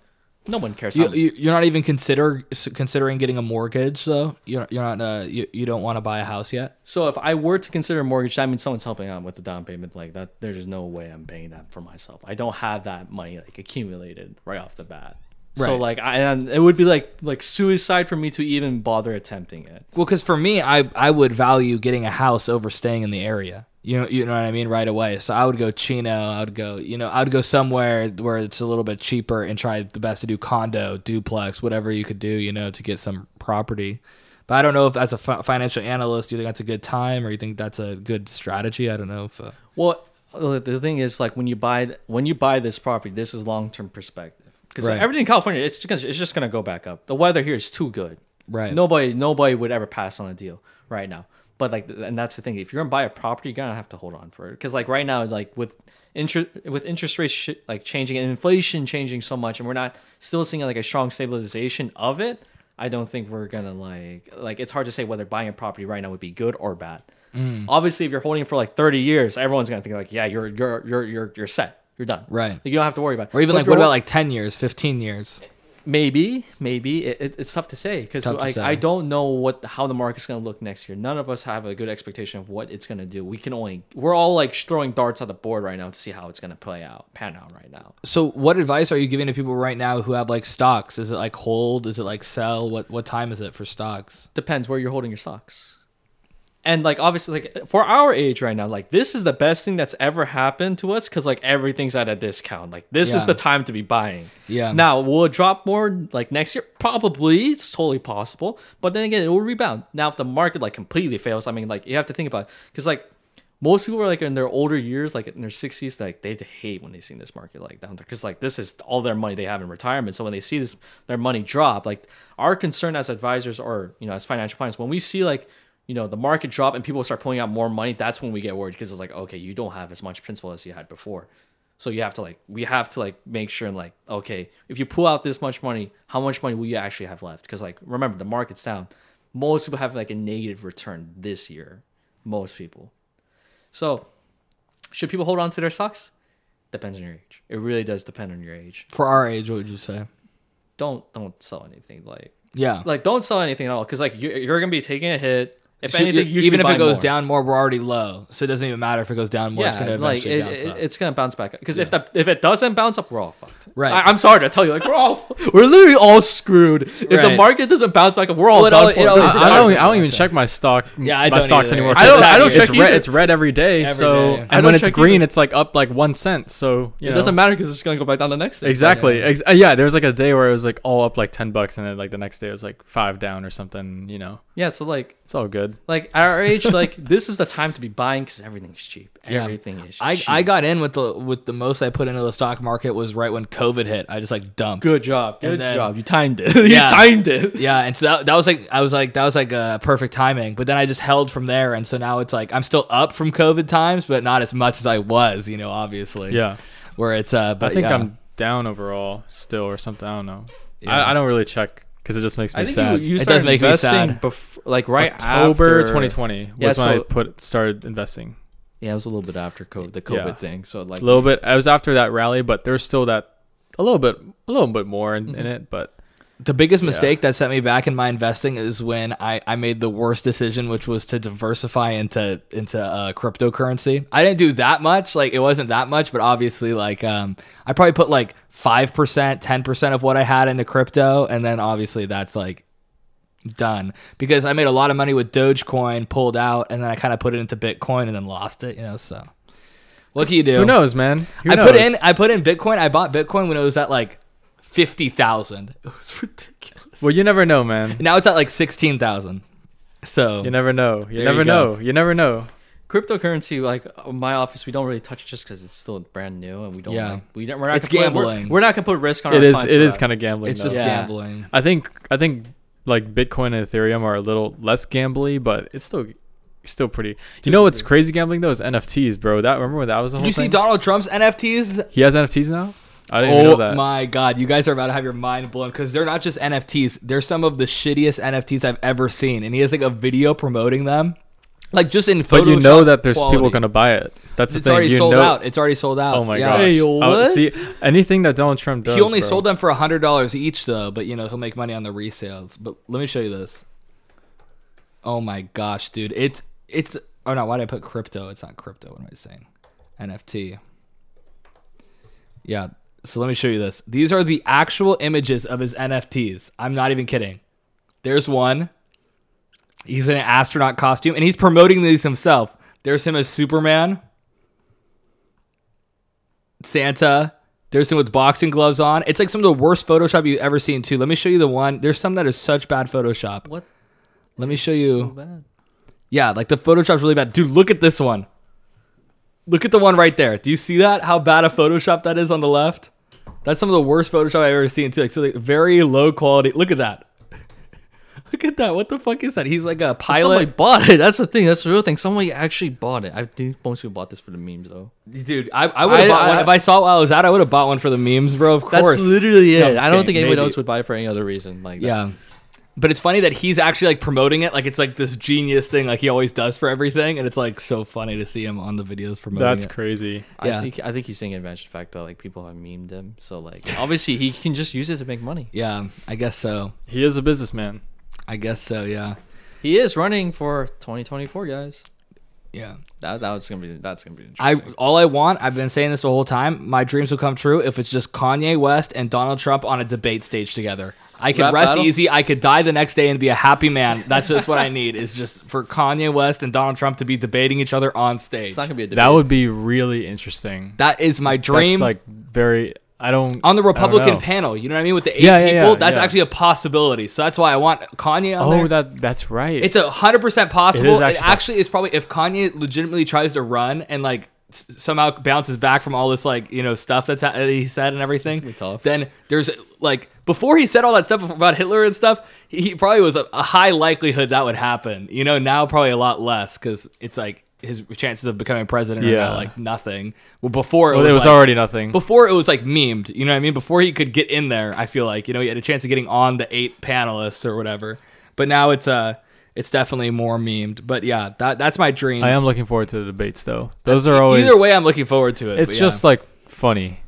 no one cares. You, how you, you're not even consider considering getting a mortgage though. You're you're not uh, you you don't want to buy a house yet. So if I were to consider a mortgage, that means someone's helping out with the down payment. Like that, there's no way I'm paying that for myself. I don't have that money like accumulated right off the bat. Right. So like I, and it would be like like suicide for me to even bother attempting it. Well, because for me, I I would value getting a house over staying in the area. You know, you know what I mean, right away. So I would go Chino. I would go, you know, I would go somewhere where it's a little bit cheaper and try the best to do condo, duplex, whatever you could do, you know, to get some property. But I don't know if as a fi- financial analyst, you think that's a good time or you think that's a good strategy. I don't know if. Uh... Well, the thing is, like when you buy when you buy this property, this is long term perspective. Because right. everything in California, it's just gonna, it's just gonna go back up. The weather here is too good. Right. Nobody, nobody would ever pass on a deal right now. But like, and that's the thing. If you're gonna buy a property, you're gonna have to hold on for it. Because like right now, like with interest, with interest rates sh- like changing and inflation changing so much, and we're not still seeing like a strong stabilization of it. I don't think we're gonna like like. It's hard to say whether buying a property right now would be good or bad. Mm. Obviously, if you're holding it for like thirty years, everyone's gonna think like, yeah, you're you're you're you're you're set. You're done. Right. Like you don't have to worry about it. Or even but like, what about like ten years, fifteen years? Maybe, maybe. It, it, it's tough to say because like, I don't know what how the market's going to look next year. None of us have a good expectation of what it's going to do. We can only, we're all like throwing darts at the board right now to see how it's going to play out, pan out right now. So what advice are you giving to people right now who have like stocks? Is it like hold? Is it like sell? What What time is it for stocks? Depends where you're holding your stocks. And like obviously, like for our age right now, like this is the best thing that's ever happened to us because like everything's at a discount. Like this yeah. is the time to be buying. Yeah. Now will it drop more like next year? Probably. It's totally possible. But then again, it will rebound. Now if the market like completely fails, I mean, like you have to think about it because like most people are like in their older years, like in their sixties, like they hate when they see this market like down there because like this is all their money they have in retirement. So when they see this their money drop, like our concern as advisors or you know as financial planners, when we see like, you know, the market drop and people start pulling out more money, that's when we get worried, because it's like, okay, you don't have as much principal as you had before. So you have to like, we have to like make sure and like, okay, if you pull out this much money, how much money will you actually have left? Because like, remember, the market's down. Most people have like a negative return this year. Most people. So should people hold on to their stocks? Depends on your age. It really does depend on your age. For our age, what would you say? Don't don't sell anything. Like yeah, like don't sell anything at all, because like you're, you're gonna be taking a hit. If so anything, you even if it goes more. down more, we're already low, so it doesn't even matter if it goes down more. Yeah, it's gonna like it, bounce it, up. It's gonna bounce back up, because yeah. if that if it doesn't bounce up, we're all fucked. Right. I, I'm sorry to tell you, like we're all we're literally all screwed. If right. the market doesn't bounce back up, we're all well, done. It, for it, it, I, I don't I don't even check my stock. Yeah, I my don't stocks either. anymore. I don't I don't check. It's red, it's red every day. Every so day, yeah. and when it's green, either. it's like up like one cent. So you it know. doesn't matter, because it's gonna go back down the next day. Exactly. Yeah. There was like a day where it was like all up like ten bucks, and then like the next day it was like five down or something. You know. Yeah. So like it's all good. Like at our age, like this is the time to be buying, because everything's cheap. Everything yeah. is cheap. I, I got in with the with the most I put into the stock market was right when COVID hit. I just like dumped. Good job. Good then, job. You timed it. you yeah, timed it. Yeah. And so that, that was like I was like that was like a perfect timing. But then I just held from there, and so now it's like I'm still up from COVID times, but not as much as I was, you know, obviously. Yeah. Where it's uh but I think yeah. I'm down overall still or something. I don't know. Yeah. I, I don't really check, because it just makes me I think sad. You, you it does make me sad. Bef- like right October after, twenty twenty yeah, was so, when I put started investing. Yeah, it was a little bit after COVID, the COVID yeah. thing. So like a little bit. I was after that rally, but there's still that a little bit, a little bit more in, mm-hmm. in it. But the biggest mistake yeah. that set me back in my investing is when I, I made the worst decision, which was to diversify into into uh, cryptocurrency. I didn't do that much. Like it wasn't that much, but obviously, like um, I probably put like five percent, ten percent of what I had into crypto, and then obviously that's like done, because I made a lot of money with Dogecoin, pulled out, and then I kind of put it into Bitcoin and then lost it. You know, so what can you do? Who knows, man? Who I knows? put in I put in Bitcoin. I bought Bitcoin when it was at like fifty thousand. It was ridiculous. Well, you never know, man. Now it's at like sixteen thousand. So you never know. You never you know. You never know. Cryptocurrency, like my office, we don't really touch it just because it's still brand new, and we don't. Yeah. Like, we don't. We're not. It's gambling. We're, we're not gonna put risk on. It our is. It is kind of gambling. It's though. just yeah. gambling. I think. I think like Bitcoin and Ethereum are a little less gambly, but it's still. Still pretty. Do you know what's crazy gambling though? Is N F Ts, bro. That remember when that was the Did whole you see thing? Donald Trump's N F Ts? He has N F Ts now. I didn't oh even know that. Oh my god, you guys are about to have your mind blown, because they're not just N F Ts. They're some of the shittiest N F Ts I've ever seen, and he has like a video promoting them, like just in Photoshop. But you know that there's quality. people gonna buy it. That's the it's thing. It's already you sold know. out. It's already sold out. Oh my yeah. gosh! Hey, what? I, see, anything that Donald Trump does, he only bro. sold them for a hundred dollars each, though. But you know he'll make money on the resales. But let me show you this. Oh my gosh, dude! It's It's oh no! Why did I put crypto? It's not crypto. What am I saying? N F T. Yeah. So let me show you this. These are the actual images of his N F Ts. I'm not even kidding. There's one. He's in an astronaut costume, and he's promoting these himself. There's him as Superman, Santa. There's him with boxing gloves on. It's like some of the worst Photoshop you've ever seen too. Let me show you the one. There's some that is such bad Photoshop. What? Let me show you. So bad. Yeah, like the Photoshop's really bad. Dude, look at this one. Look at the one right there. Do you see that? How bad a Photoshop that is on the left? That's some of the worst Photoshop I've ever seen too. Like, so like very low quality. Look at that. Look at that. What the fuck is that? He's like a pilot. Somebody bought it. That's the thing. That's the real thing. Somebody actually bought it. I think most people bought this for the memes though. Dude, I, I would have bought I, one. I, if I saw it while I was out, I would have bought one for the memes, bro. Of course. That's literally it. No, I don't kidding. think anybody Maybe. else would buy it for any other reason. Like that. Yeah. But it's funny that he's actually like promoting it, like it's like this genius thing, like he always does for everything, and it's like so funny to see him on the videos promoting. That's it. crazy. Yeah, I think, I think he's taking advantage of the fact that like people have memed him, so like obviously he can just use it to make money. Yeah, I guess so. He is a businessman. I guess so. Yeah, he is running for twenty twenty-four, guys. Yeah, that that was gonna be that's gonna be interesting. I all I want. I've been saying this the whole time. My dreams will come true if it's just Kanye West and Donald Trump on a debate stage together. I could Rap rest battle? easy. I could die the next day and be a happy man. That's just what I need, is just for Kanye West and Donald Trump to be debating each other on stage. It's not gonna be a debate. That would be really interesting. That is my dream. That's like very. I don't on the Republican panel. You know what I mean, with the eight yeah, people. Yeah, yeah, that's yeah. actually a possibility. So that's why I want Kanye on oh, there. Oh, that that's right. It's a hundred percent possible. It, is actually, it actually is probably if Kanye legitimately tries to run and like somehow bounces back from all this, like, you know, stuff that's ha- that he said and everything, then there's like, before he said all that stuff about Hitler and stuff, he, he probably was a, a high likelihood that would happen, you know. Now probably a lot less, because it's like his chances of becoming president yeah. are now like nothing. Well, before it well, was, it was like, already nothing. Before it was like memed, you know what I mean? Before he could get in there, I feel like, you know, he had a chance of getting on the eight panelists or whatever. But now it's uh it's definitely more memed. But yeah, that that's my dream. I am looking forward to the debates though. Those are always either way. I'm looking forward to it. It's just yeah. like funny.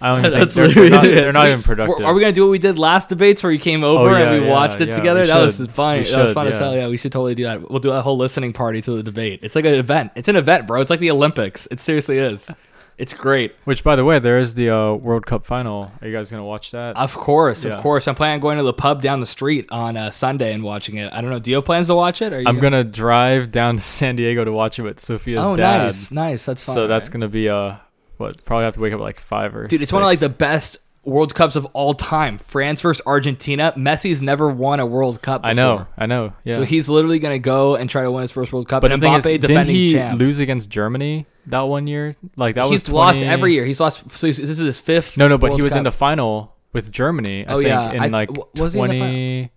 I don't even think they're, they're, not, they're not even productive. Are we going to do what we did last debates where you came over oh, yeah, and we yeah, watched it yeah, together? That was fun. That was fun as hell. Yeah, we should totally do that. We'll do a whole listening party to the debate. It's like an event. It's an event, bro. It's like the Olympics. It seriously is. It's great. Which, by the way, there is the uh, World Cup final. Are you guys going to watch that? Of course. Yeah. Of course. I'm planning on going to the pub down the street on uh, Sunday and watching it. I don't know. Do you have plans to watch it? Or you I'm going to drive down to San Diego to watch it with Sophia's oh, dad. Oh, nice. Nice. That's fun. So right? That's going to be... Uh, What, probably have to wake up at like five or Dude, it's six. One of like the best World Cups of all time. France versus Argentina. Messi's never won a World Cup before. I know, I know. Yeah. So he's literally going to go and try to win his first World Cup. But and the Mbappe thing is, defending didn't he champ. lose against Germany that one year? Like that He's was lost every year. He's lost. So this is his fifth No, no, but World he was Cup. in the final with Germany, I oh, think, yeah. in I, like was twenty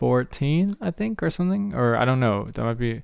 fourteen, I think, or something. Or I don't know. That might be...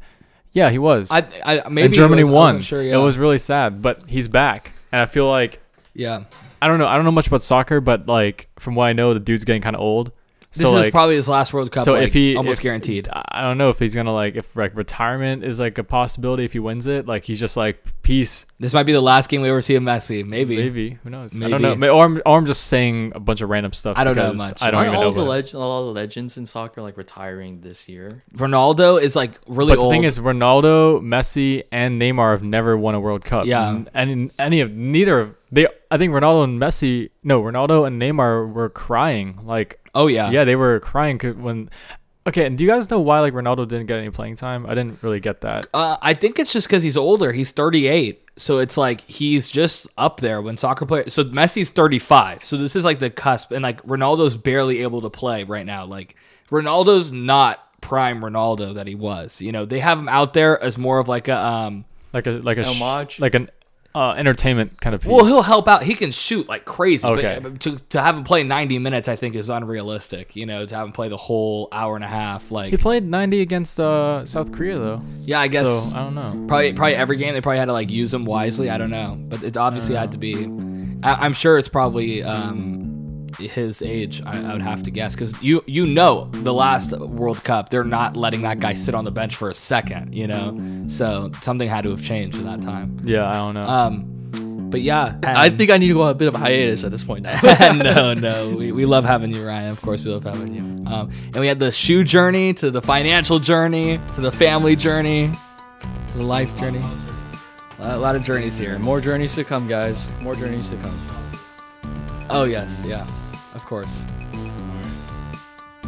Yeah, he was. I, I maybe and Germany was, won. I sure, yeah. It was really sad, but he's back, and I feel like, yeah, I don't know. I don't know much about soccer, but like from what I know, the dude's getting kind of old. This so, is like, probably his last World Cup. So like, if he almost if, guaranteed, I don't know if he's gonna like if like retirement is like a possibility if he wins it. Like he's just like peace. This might be the last game we ever see of Messi. Maybe, maybe who knows? Maybe. I don't know. Or I'm, or I'm just saying a bunch of random stuff. I don't know much. I don't Aren't even all know the leg- all the legends in soccer like retiring this year. Ronaldo is like really but old. The thing is, Ronaldo, Messi, and Neymar have never won a World Cup. Yeah, and, and any of neither of they. I think Ronaldo and Messi. No, Ronaldo and Neymar were crying like. Oh, yeah. Yeah, they were crying when... Okay, and do you guys know why like Ronaldo didn't get any playing time? I didn't really get that. Uh, I think it's just because he's older. He's thirty-eight. So it's like he's just up there when soccer players... So Messi's thirty-five. So this is like the cusp. And like Ronaldo's barely able to play right now. Like Ronaldo's not prime Ronaldo that he was. You know, they have him out there as more of like a... Um, like a... Like a... Homage. Like an... Uh, entertainment kind of piece. Well, he'll help out. He can shoot like crazy. Okay. But to, to have him play ninety minutes, I think, is unrealistic. You know, to have him play the whole hour and a half. Like he played ninety against uh, South Korea, though. Yeah, I guess. So, I don't know. Probably, probably every game they probably had to like use him wisely. I don't know, but it's obviously had to be. I, I'm sure it's probably um, his age. I, I would have to guess because you you know the last World Cup, they're not letting that guy sit on the bench for a second. You know, so something had to have changed in that time. Yeah, I don't know. Um, but yeah, I think I need to go on a bit of a hiatus at this point now. no, no, we, we love having you, Ryan. Of course, we love having you. Um, and we had the shoe journey to the financial journey to the family journey to the life journey. A lot of journeys here. More journeys to come, guys. More journeys to come. Oh yes, yeah, of course.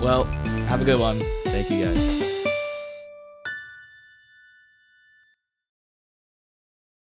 Well, have a good one. Thank you, guys.